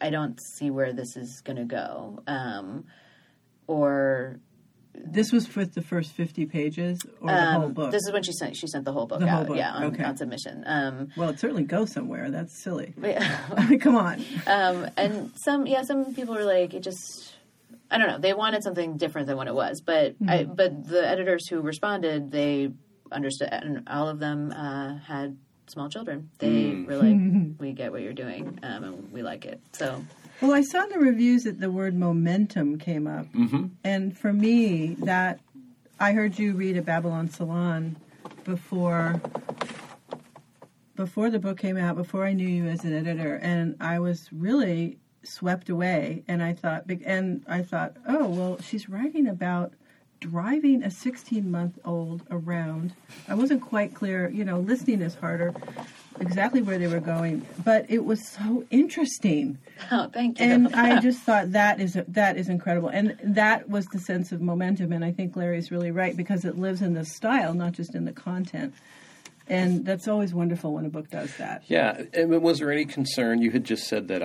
I don't see where this is going to go. Or... This was for the first 50 pages or the whole book? This is when she sent the whole book out, on submission. Well, it certainly goes somewhere. That's silly. Come on. And some people were like, it just, I don't know. They wanted something different than what it was. But mm-hmm. But the editors who responded, they understood, and all of them had small children. They were like, we get what you're doing, and we like it. So... Well, I saw in the reviews that the word momentum came up. Mm-hmm. And for me, that I heard you read a Babylon Salon before the book came out, before I knew you as an editor, and I was really swept away, and I thought, "Oh, well, she's writing about driving a 16-month-old around." I wasn't quite clear, you know, listening is harder. Exactly where they were going, but it was so interesting. Oh, thank you. And I just thought that is incredible, and that was the sense of momentum. And I think Larry's really right because it lives in the style, not just in the content. And that's always wonderful when a book does that. Yeah. And was there any concern? You had just said that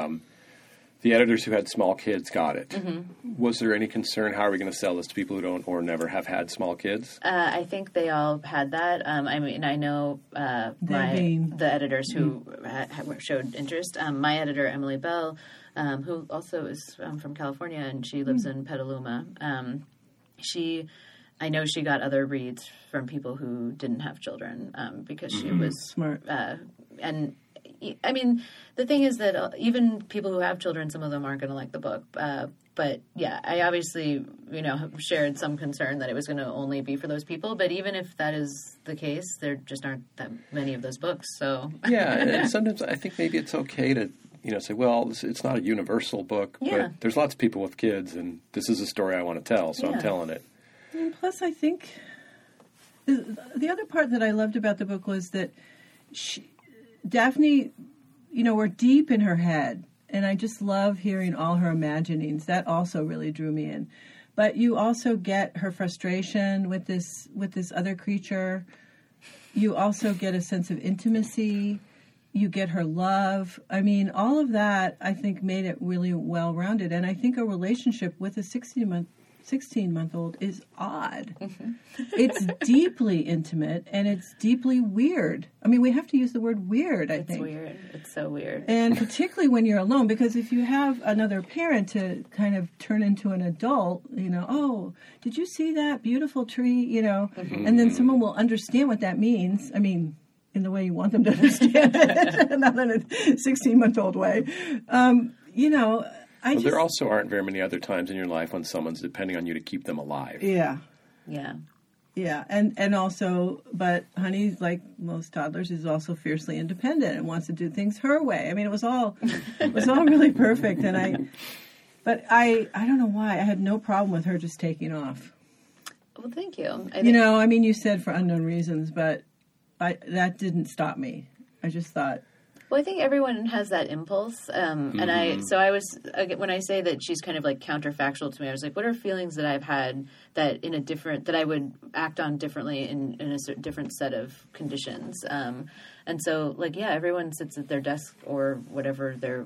the editors who had small kids got it. Mm-hmm. Was there any concern? How are we going to sell this to people who don't or never have had small kids? I think they all had that. I mean, I know the editors who showed interest. My editor, Emily Bell, who also is from California, and she lives in Petaluma. I know she got other reads from people who didn't have children because she was smart and. I mean, the thing is that even people who have children, some of them aren't going to like the book. But, yeah, I obviously, you know, shared some concern that it was going to only be for those people. But even if that is the case, there just aren't that many of those books. So yeah, and sometimes I think maybe it's okay to, you know, say, well, it's not a universal book. Yeah. But there's lots of people with kids, and this is a story I want to tell, so yeah. I'm telling it. And plus, I think the other part that I loved about the book was that Daphne, you know, we're deep in her head, and I just love hearing all her imaginings. That also really drew me in. But you also get her frustration with this other creature. You also get a sense of intimacy. You get her love. I mean, all of that, I think, made it really well-rounded. And I think a relationship with a 16-month-old is odd. Mm-hmm. It's deeply intimate, and it's deeply weird. I mean, we have to use the word weird, I think. It's weird. It's so weird. And particularly when you're alone, because if you have another parent to kind of turn into an adult, you know, oh, did you see that beautiful tree, you know? Mm-hmm. And then someone will understand what that means. I mean, in the way you want them to understand it, not in a 16-month-old way. You know... But there also aren't very many other times in your life when someone's depending on you to keep them alive. Yeah. Yeah. Yeah. And also, but Honey, like most toddlers, is also fiercely independent and wants to do things her way. I mean, it was all really perfect. And I don't know why. I had no problem with her just taking off. Well, thank you. You know, I mean, you said for unknown reasons, but that didn't stop me. I just thought... Well, I think everyone has that impulse, and when I say that she's kind of like counterfactual to me, I was like, what are feelings that I've had that I would act on differently in a different set of conditions, and so like yeah, everyone sits at their desk or whatever their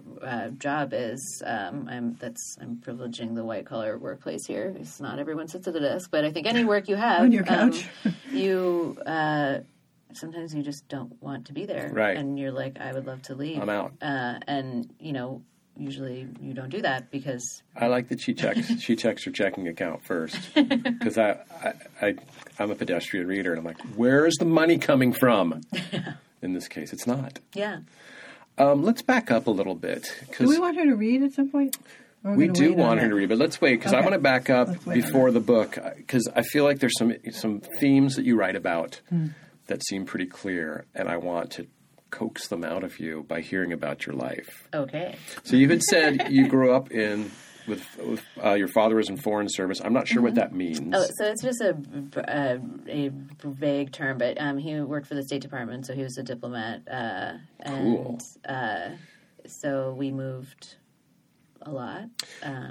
job is. I'm privileging the white collar workplace here. It's not everyone sits at the desk, but I think any work you have on your couch, you. Sometimes you just don't want to be there. Right. And you're like, I would love to leave. I'm out. And, you know, usually you don't do that because... I like that she checks her checking account first because I'm a pedestrian reader and I'm like, where is the money coming from? Yeah. In this case, it's not. Yeah. Let's back up a little bit. Do we want her to read at some point? We do want her to read, but let's wait because I want to back up before the book because I feel like there's some themes that you write about that seem pretty clear, and I want to coax them out of you by hearing about your life. Okay. So you had said you grew up in... With your father was in foreign service. I'm not sure what that means. Oh, so it's just a vague term, but he worked for the State Department, so he was a diplomat. Cool. And so we moved a lot.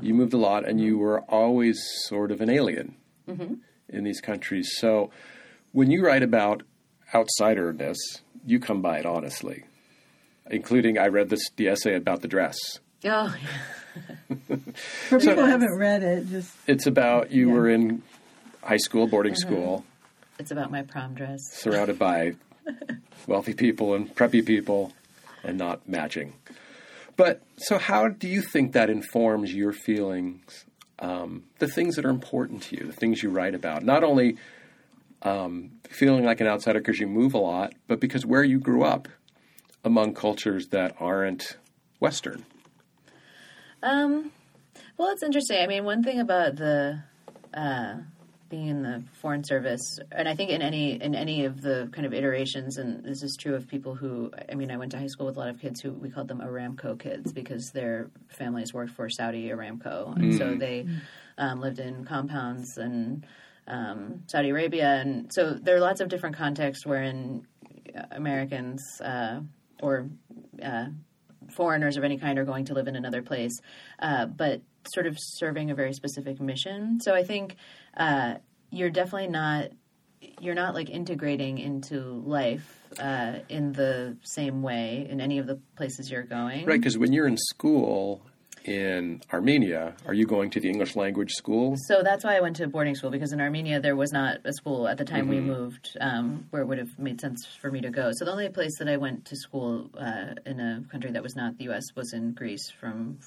You moved a lot, and you were always sort of an alien in these countries. So when you write about outsiderness, you come by it honestly, including I read the essay about the dress. Oh, yeah. For people who haven't read it, just... It's about you were in high school, boarding school. It's about my prom dress. Surrounded by wealthy people and preppy people and not matching. But so how do you think that informs your feelings, the things that are important to you, the things you write about? Not only feeling like an outsider because you move a lot, but because where you grew up among cultures that aren't Western. Well, it's interesting. I mean, one thing about the being in the Foreign Service, and I think in any of the kind of iterations, and this is true of people who, I mean, I went to high school with a lot of kids who we called them Aramco kids because their families worked for Saudi Aramco, and so they lived in compounds in Saudi Arabia, and so there are lots of different contexts wherein Americans or foreigners of any kind are going to live in another place, but sort of serving a very specific mission. So I think you're definitely not – you're not like integrating into life in the same way in any of the places you're going. Right, because when you're in school – in Armenia, are you going to the English language school? So that's why I went to boarding school, because in Armenia there was not a school at the time we moved where it would have made sense for me to go. So the only place that I went to school in a country that was not the U.S. was in Greece from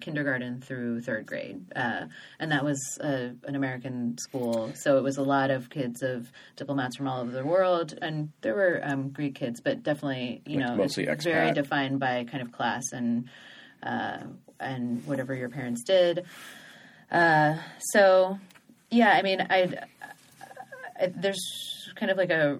kindergarten through third grade. And that was an American school. So it was a lot of kids of diplomats from all over the world. And there were Greek kids, but definitely, mostly expat. Very defined by kind of class and whatever your parents did. So, yeah, I mean, there's kind of like a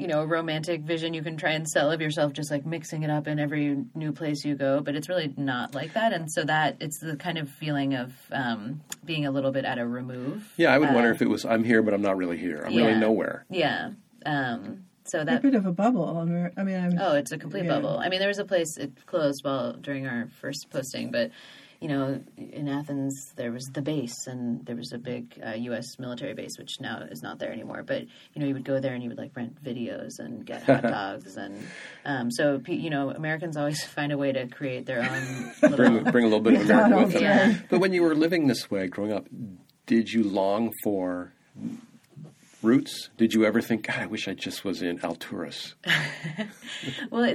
romantic vision you can try and sell of yourself, just like mixing it up in every new place you go, but it's really not like that. And so that it's the kind of feeling of being a little bit at a remove. Yeah, I would wonder if it was, I'm here, but I'm not really here. I'm really nowhere. Yeah. So that, a bit of a bubble. I mean, it's a complete bubble. I mean, there was a place it closed during our first posting, but in Athens there was the base, and there was a big U.S. military base, which now is not there anymore. But you would go there and you would like rent videos and get hot dogs, and so Americans always find a way to create their own. Little... bring a little bit of America with them. Yeah. But when you were living this way, growing up, did you long for roots? Did you ever think, God, I wish I just was in Alturas? Well,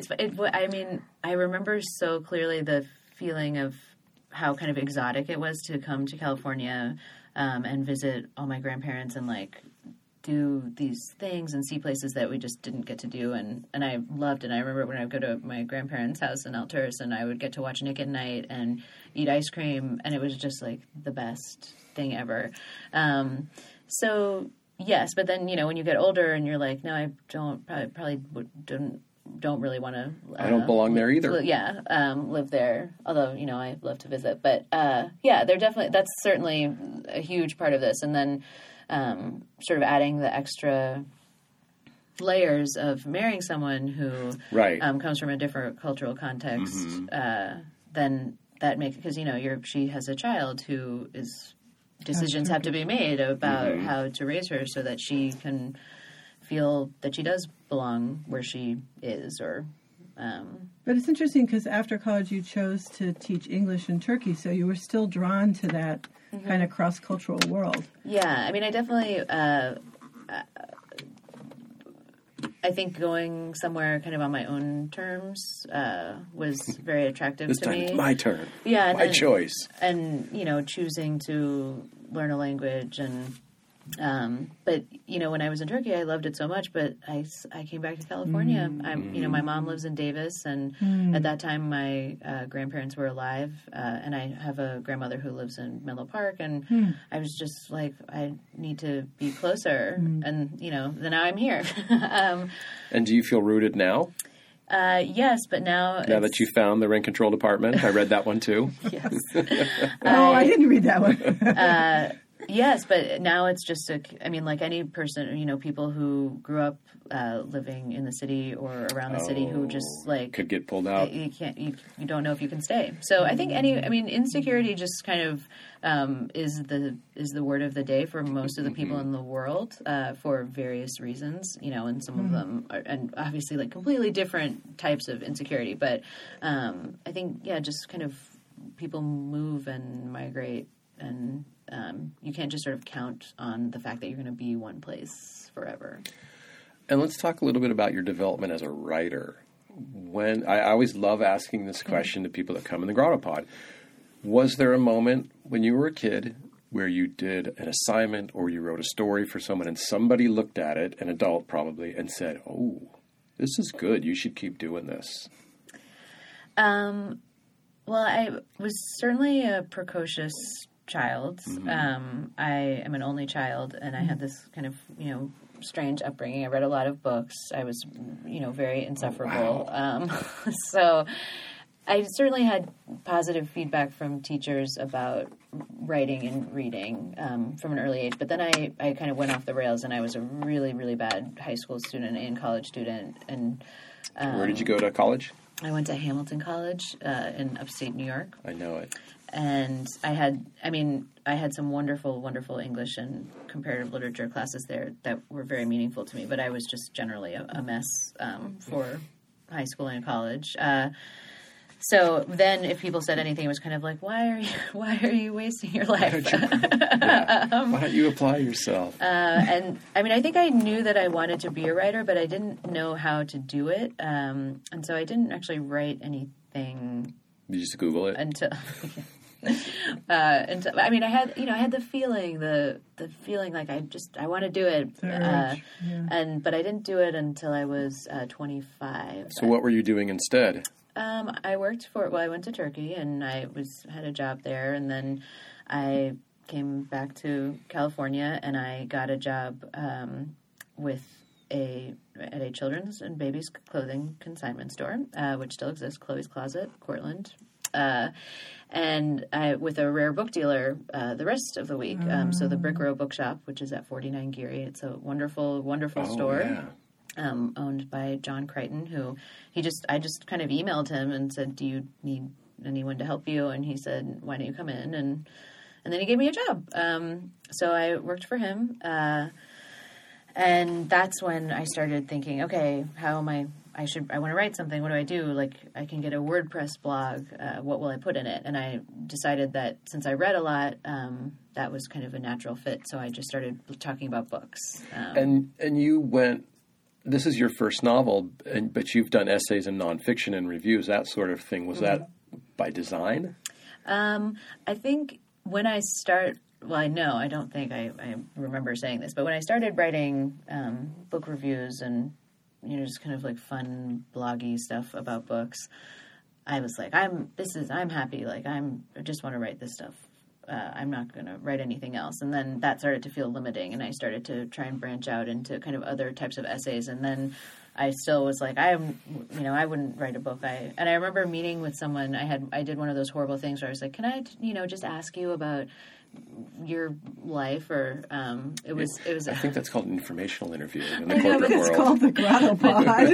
I mean, I remember so clearly the feeling of how kind of exotic it was to come to California and visit all my grandparents and like do these things and see places that we just didn't get to do. And I loved it. I remember when I would go to my grandparents' house in Alturas and I would get to watch Nick at Night and eat ice cream. And it was just like the best thing ever. So... Yes, but then when you get older and you're like, no, I don't probably don't really want to. I don't belong there either. Live there. Although I love to visit, but that's certainly a huge part of this. And then sort of adding the extra layers of marrying someone who comes from a different cultural context than that makes, because she has a child who is. Decisions have to be made about how to raise her so that she can feel that she does belong where she is. But it's interesting because after college you chose to teach English in Turkey, so you were still drawn to that kind of cross-cultural world. Yeah, I mean, I definitely... I think going somewhere kind of on my own terms was very attractive to me. This time it's my turn. Yeah. My choice. And, choosing to learn a language and But, you know, when I was in Turkey, I loved it so much, but I came back to California. I'm, you know, my mom lives in Davis, and at that time my grandparents were alive, and I have a grandmother who lives in Menlo Park, and I was just like, I need to be closer, and, you know, then now I'm here. And do you feel rooted now? Yes, but now that you found the rent control department, I read that one too. Yes. I didn't read that one. Yes, but now it's just like any person, you know, people who grew up living in the city or around the city who just like could get pulled out. You can't. You don't know if you can stay. So I think insecurity just kind of is the word of the day for most of the people in the world for various reasons, you know, and some of them are, and obviously like completely different types of insecurity. But I think just kind of people move and migrate and. You can't just sort of count on the fact that you're going to be one place forever. And let's talk a little bit about your development as a writer. When I always love asking this question to people that come in the GrottoPod. Was there a moment when you were a kid where you did an assignment or you wrote a story for someone and somebody looked at it, an adult probably, and said, "Oh, this is good. You should keep doing this"? Well, I was certainly a precocious child. I am an only child, and I had this kind of, you know, strange upbringing. I read a lot of books. I was, you know, very insufferable. So I certainly had positive feedback from teachers about writing and reading from an early age. But then I kind of went off the rails, and I was a really, really bad high school student and college student. And where did you go to college? I went to Hamilton College in upstate New York. I know it. And I had some wonderful, wonderful English and comparative literature classes there that were very meaningful to me. But I was just generally a mess for high school and college. So then if people said anything, it was kind of like, why are you wasting your life? Why don't you apply yourself? And I think I knew that I wanted to be a writer, but I didn't know how to do it. And so I didn't actually write anything. You just Google it? I had the feeling like I want to do it, but I didn't do it until I was 25. So what were you doing instead? I worked I went to Turkey and I had a job there, and then I came back to California and I got a job at a children's and babies clothing consignment store, which still exists, Chloe's Closet, Cortland. And I, with a rare book dealer, the rest of the week. So the Brick Row Bookshop, which is at 49 Geary. It's a wonderful, wonderful store. Yeah. Owned by John Crichton, who I just kind of emailed him and said, "Do you need anyone to help you?" And he said, "Why don't you come in?" And then he gave me a job. So I worked for him. And that's when I started thinking, okay, I want to write something. What do I do? Like, I can get a WordPress blog. What will I put in it? And I decided that since I read a lot, that was kind of a natural fit. So I just started talking about books. And you went, this is your first novel, but you've done essays and nonfiction and reviews, that sort of thing. Was that by design? I think when I start... Well, I remember saying this, but when I started writing book reviews and, you know, just kind of like fun bloggy stuff about books, I was like, I'm happy. Like, I just want to write this stuff. I'm not going to write anything else. And then that started to feel limiting, and I started to try and branch out into kind of other types of essays. And then I still was like, I wouldn't write a book. And I remember meeting with someone. I did one of those horrible things where I was like, can I, you know, just ask you about your life, or it was. I think that's called an informational interview in the corporate world. It's called the GrottoPod. I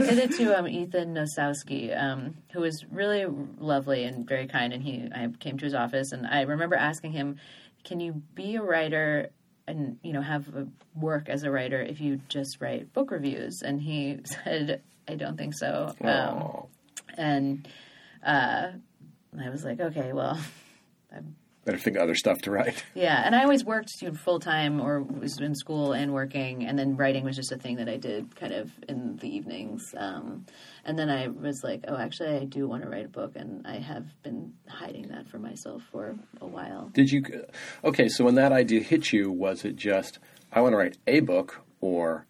did it to Ethan Nosowsky, who was really lovely and very kind. And I came to his office, and I remember asking him, "Can you be a writer and, you know, have work as a writer if you just write book reviews?" And he said, "I don't think so." And I was like, "Okay, well." better think of other stuff to write. Yeah, and I always worked full-time or was in school and working, and then writing was just a thing that I did kind of in the evenings. And then I was like, oh, actually, I do want to write a book, and I have been hiding that from myself for a while. Did you – okay, so when that idea hit you, was it just, I want to write a book, or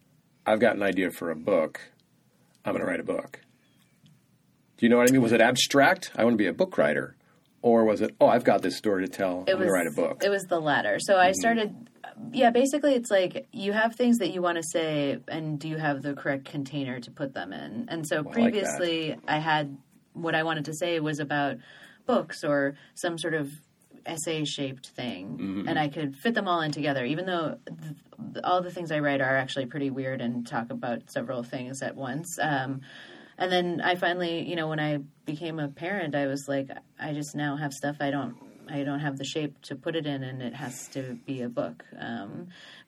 I've got an idea for a book, I'm going to write a book? Do you know what I mean? Was it abstract? I want to be a book writer. Or was it, oh, I've got this story to tell, I'm going to write a book? It was the latter. So I started, yeah, basically it's like you have things that you want to say, and do you have the correct container to put them in? And so previously I had, what I wanted to say was about books or some sort of essay-shaped thing, and I could fit them all in together, even though all the things I write are actually pretty weird and talk about several things at once. And then I finally, you know, when I became a parent, I was like, I just now have stuff I don't have the shape to put it in, and it has to be a book.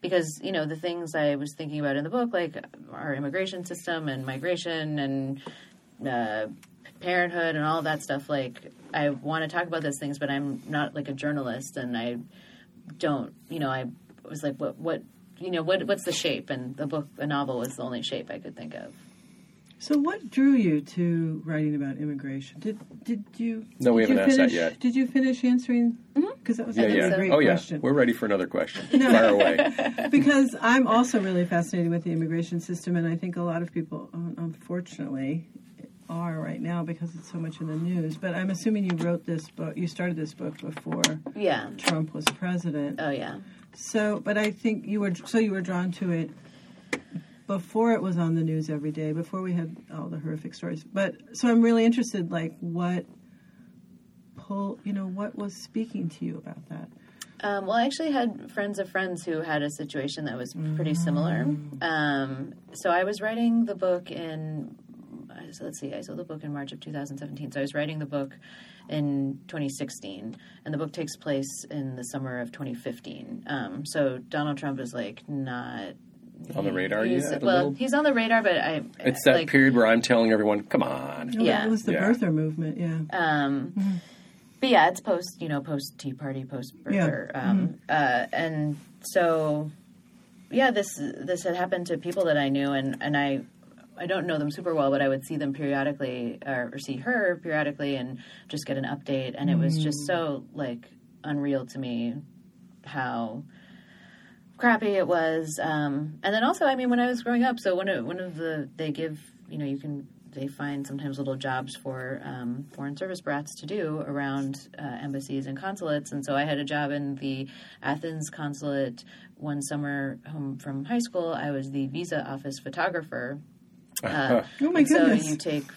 Because, you know, the things I was thinking about in the book, like our immigration system and migration and parenthood and all that stuff, like I want to talk about those things, but I'm not like a journalist, and I don't, you know, I was like, what's the shape? And a novel was the only shape I could think of. So what drew you to writing about immigration? Did you? No, we haven't asked that yet. Did you finish answering? Because that was a great question. Oh, yeah. We're ready for another question. Fire away. Because I'm also really fascinated with the immigration system, and I think a lot of people, unfortunately, are right now because it's so much in the news. But I'm assuming you wrote this book, you started this book before Trump was president. Oh, yeah. So, but I think you were drawn to it before it was on the news every day, before we had all the horrific stories. But so I'm really interested, like, what was speaking to you about that? Well, I actually had friends of friends who had a situation that was pretty similar. So I was writing the book I sold the book in March of 2017. So I was writing the book in 2016, and the book takes place in the summer of 2015. So Donald Trump is like not on the radar yet? Well, he's on the radar, but it's that period where I'm telling everyone, come on. Yeah. It was the birther movement, yeah. But yeah, it's post Tea Party, post birther. Yeah. And so, yeah, this had happened to people that I knew, and I don't know them super well, but I would see them periodically, or see her periodically, and just get an update. And it was just so, like, unreal to me how crappy it was, and then also, I mean, when I was growing up, so they find sometimes little jobs for foreign service brats to do around embassies and consulates, and so I had a job in the Athens consulate one summer home from high school. I was the visa office photographer. Oh my goodness. So you take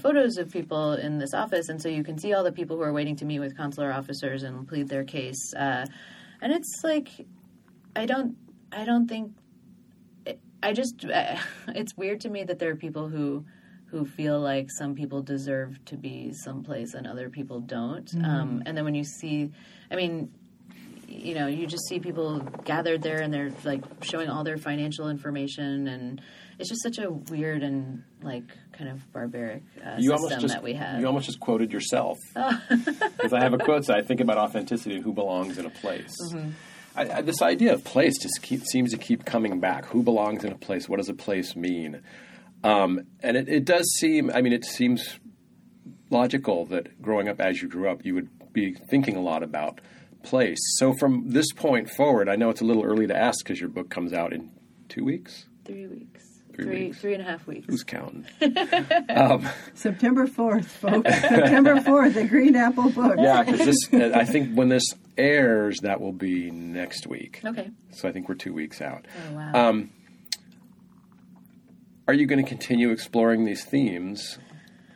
photos of people in this office, and so you can see all the people who are waiting to meet with consular officers and plead their case, and it's like, it's weird to me that there are people who feel like some people deserve to be someplace and other people don't. And then when you see, I mean, you know, you just see people gathered there and they're like showing all their financial information, and it's just such a weird and like kind of barbaric system that we have. You almost just quoted yourself. Because I have a quote that I think about authenticity, who belongs in a place. This idea of place just seems to keep coming back. Who belongs in a place? What does a place mean? And it does seem, I mean, it seems logical that growing up as you grew up, you would be thinking a lot about place. So from this point forward, I know it's a little early to ask because your book comes out in 2 weeks? 3 weeks. Three and a half weeks. Who's counting? September 4th, folks. September 4th, the Green Apple Books. Yeah, because I think when this airs, that will be next week. Okay. So I think we're 2 weeks out. Oh, wow. Are you going to continue exploring these themes?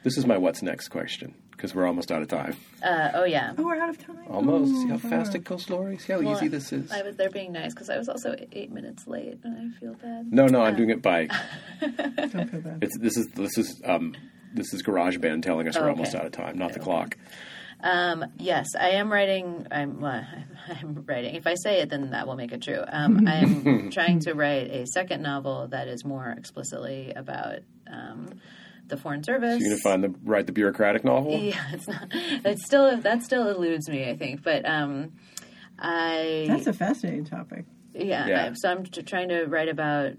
This is my what's next question, because we're almost out of time. Oh, yeah. Oh, we're out of time. Almost. See how fast it goes, Laurie? See how easy this is? They're being nice, because I was also 8 minutes late, and I feel bad. No, I'm doing it by... Don't feel bad. This is GarageBand telling us we're almost out of time, not the clock. Yes, I am writing... I'm writing. If I say it, then that will make it true. I'm trying to write a second novel that is more explicitly about... the Foreign Service. So you're gonna find the bureaucratic novel? Yeah, it's not. That still eludes me, I think. But that's a fascinating topic. Yeah. So I'm trying to write about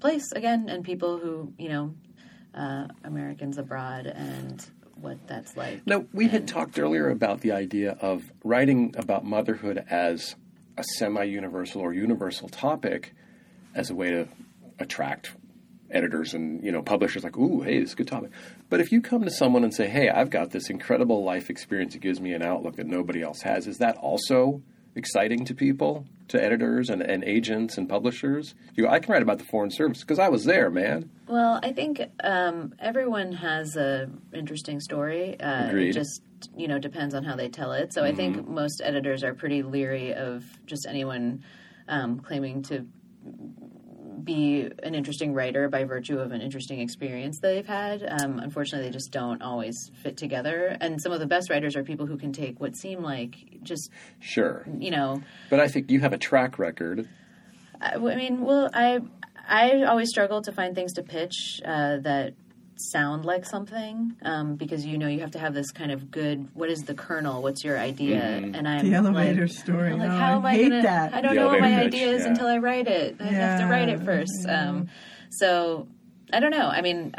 place again and people who, Americans abroad and what that's like. Now, we had talked earlier about the idea of writing about motherhood as a semi-universal or universal topic as a way to attract editors and, publishers like, ooh, hey, this is a good topic. But if you come to someone and say, hey, I've got this incredible life experience that gives me an outlook that nobody else has, is that also exciting to people, to editors and agents and publishers? You go, I can write about the Foreign Service because I was there, man. Well, I think everyone has an interesting story. Agreed. It just, depends on how they tell it. So I think most editors are pretty leery of just anyone claiming to be an interesting writer by virtue of an interesting experience that they've had. Unfortunately, they just don't always fit together. And some of the best writers are people who can take what seem like just... Sure. But I think you have a track record. I always struggle to find things to pitch that sound like something because, you have to have this kind of good, what is the kernel? What's your idea? Mm-hmm. And I'm the elevator story. I don't know what my idea is until I write it. I have to write it first. Yeah. So I don't know. I mean,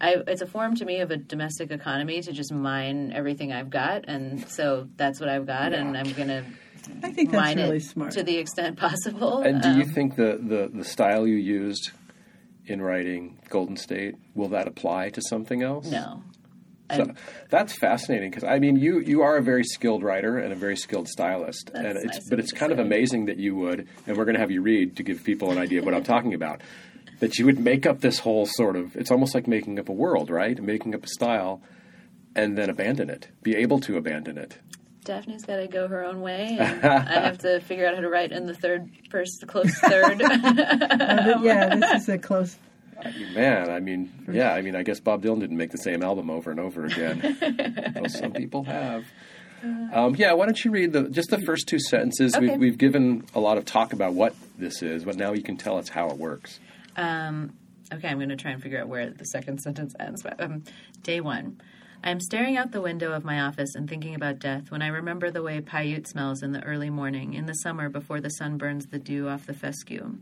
it's a form to me of a domestic economy to just mine everything I've got. And so that's what I've got. Yeah. And I'm going to mine really smart to the extent possible. And do you think the style you used in writing Golden State, will that apply to something else? No. So that's fascinating because, you are a very skilled writer and a very skilled stylist. But it's kind of amazing that you would, and we're going to have you read to give people an idea of what I'm talking about, that you would make up this whole sort of, it's almost like making up a world, right? Making up a style and then abandon it, be able to abandon it. Daphne's got to go her own way, and I have to figure out how to write in the third person, close third. This is a close. I guess Bob Dylan didn't make the same album over and over again. Well, some people have. Why don't you read the first two sentences? Okay. We've given a lot of talk about what this is, but now you can tell us how it works. Okay, I'm going to try and figure out where the second sentence ends. But, day one. I am staring out the window of my office and thinking about death when I remember the way Paiute smells in the early morning, in the summer before the sun burns the dew off the fescue.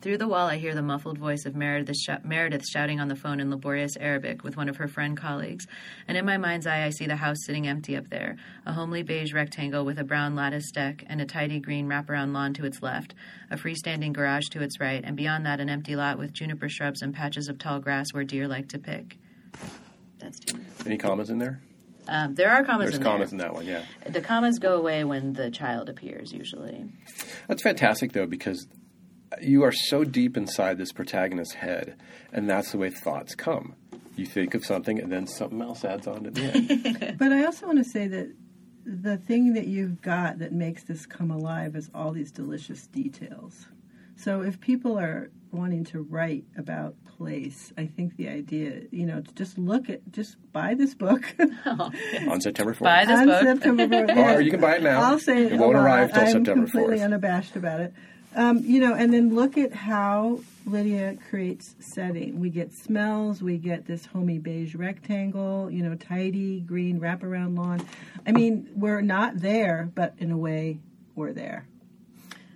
Through the wall I hear the muffled voice of Meredith shouting on the phone in laborious Arabic with one of her friend colleagues, and in my mind's eye I see the house sitting empty up there, a homely beige rectangle with a brown lattice deck and a tidy green wraparound lawn to its left, a freestanding garage to its right, and beyond that an empty lot with juniper shrubs and patches of tall grass where deer like to pick. That's too much. Any commas in there? There are commas in there. There's commas in that one, yeah. The commas go away when the child appears, usually. That's fantastic, though, because you are so deep inside this protagonist's head, and that's the way thoughts come. You think of something, and then something else adds on to the end. But I also want to say that the thing that you've got that makes this come alive is all these delicious details. So if people are wanting to write about place, I think the idea, to just buy this book. On September 4th. Buy this book. September 4th. Or you can buy it now. I'll say it won't arrive till September 4th. I'm completely unabashed about it. And then look at how Lydia creates setting. We get smells. We get this homey beige rectangle, tidy green wraparound lawn. I mean, we're not there, but in a way, we're there.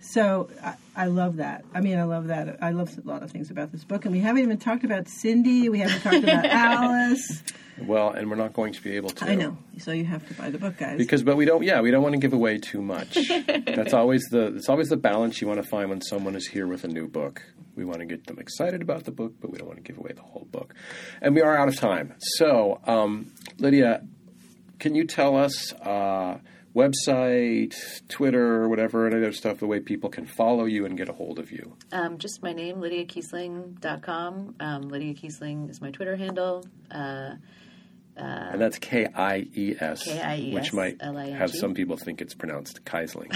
So I love that. I love that. I love a lot of things about this book. And we haven't even talked about Cindy. We haven't talked about Alice. Well, and we're not going to be able to. I know. So you have to buy the book, guys. But we don't want to give away too much. That's always the balance you want to find when someone is here with a new book. We want to get them excited about the book, but we don't want to give away the whole book. And we are out of time. So, Lydia, can you tell us... website, Twitter, whatever, and other stuff, the way people can follow you and get a hold of you? Just my name, LydiaKiesling.com. Lydia Kiesling is my Twitter handle. And that's Kies. Kies. Which might L-I-N-G. Have some people think it's pronounced Kiesling.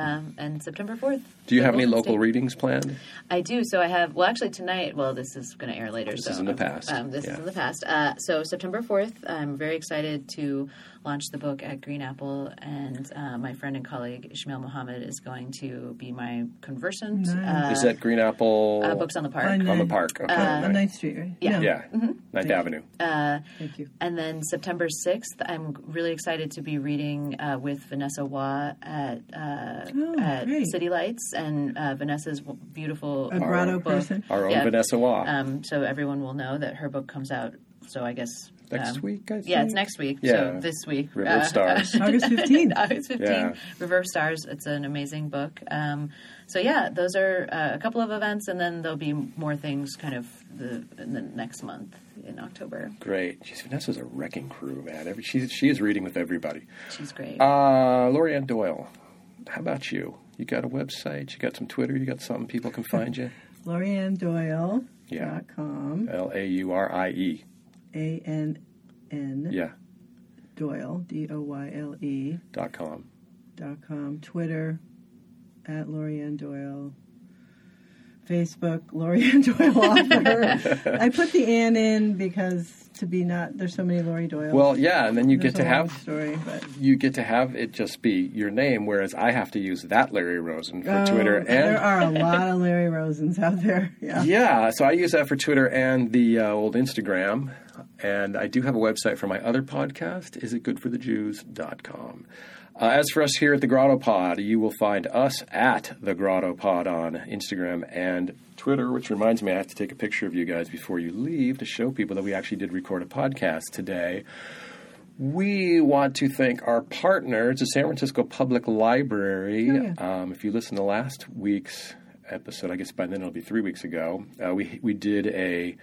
and September 4th. Do you have any local readings planned? I do. So I have, well, actually tonight, well, this is going to air later. This is in the past. This is in the past. So September 4th, I'm very excited to launch the book at Green Apple, and my friend and colleague Ishmael Mohammed is going to be my conversant. Nice. Is that Green Apple? Books on the Park. On the Park. Okay. On 9th Street, right? Yeah. Yeah. Mm-hmm. 9th Avenue. Thank you. And then September 6th, I'm really excited to be reading with Vanessa Waugh at City Lights, and Vanessa's beautiful book. Person. Our own Vanessa Waugh. So everyone will know that her book comes out, so I guess... Next week, I think. Yeah, it's next week. Yeah. So this week. Reverse Stars. August 15th. August 15th. Yeah. Reverse Stars. It's an amazing book. So, yeah, those are a couple of events, and then there'll be more things kind of in the next month in October. Great. Jeez, Vanessa's a wrecking crew, man. She is reading with everybody. She's great. Laurie Ann Doyle, how about you? You got a website? You got some Twitter? You got something people can find you? LaurieAnnDoyle.com. Yeah. Laurie. ANN Doyle, Doyle .com Twitter at Laurie Ann Doyle, Facebook Laurie Ann Doyle author. I put the Ann in because there's so many Laurie Doyle. Well, yeah, and then you get to have story, but you get to have it just be your name, whereas I have to use that Larry Rosen for Twitter. And there are a lot of Larry Rosens out there. Yeah. So I use that for Twitter and the old Instagram. And I do have a website for my other podcast, isitgoodforthejews.com. As for us here at the GrottoPod, you will find us at the GrottoPod on Instagram and Twitter, which reminds me I have to take a picture of you guys before you leave to show people that we actually did record a podcast today. We want to thank our partners, the San Francisco Public Library. Oh, yeah. If you listen to last week's episode, I guess by then it'll be 3 weeks ago, we did a...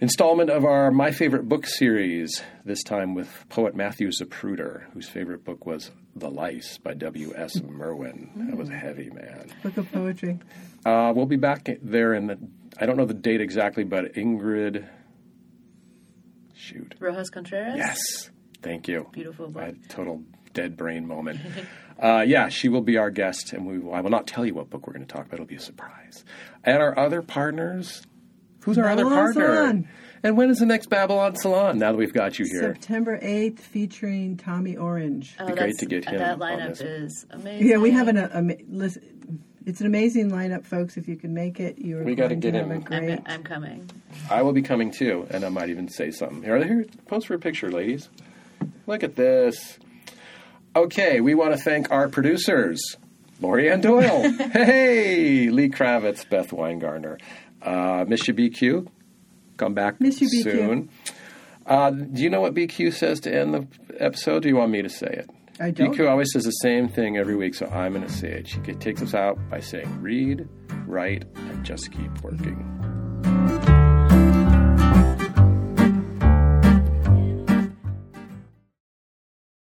installment of our My Favorite Book series, this time with poet Matthew Zapruder, whose favorite book was The Lice by W.S. Merwin. That was a heavy man. Book of poetry. We'll be back there I don't know the date exactly, but Ingrid... Rojas-Contreras? Yes. Thank you. Beautiful book. Total dead brain moment. She will be our guest, and I will not tell you what book we're going to talk about. It'll be a surprise. And our other partners... Who's our Babylon other partner? Salon. And when is the next Babylon Salon? Now that we've got you here, September 8th, featuring Tommy Orange. Oh, it'd be great to get him. That lineup is amazing. Yeah, we have it's an amazing lineup, folks. If you can make it, we got to get him. I'm coming. I will be coming too, and I might even say something. Here, post for a picture, ladies. Look at this. Okay, we want to thank our producers, Laurie Ann Doyle, hey, Lee Kravitz, Beth Weingartner. Miss you, BQ. Come back soon. Do you know what BQ says to end the episode? Do you want me to say it? I don't. BQ always says the same thing every week, so I'm going to say it. She takes us out by saying, read, write, and just keep working.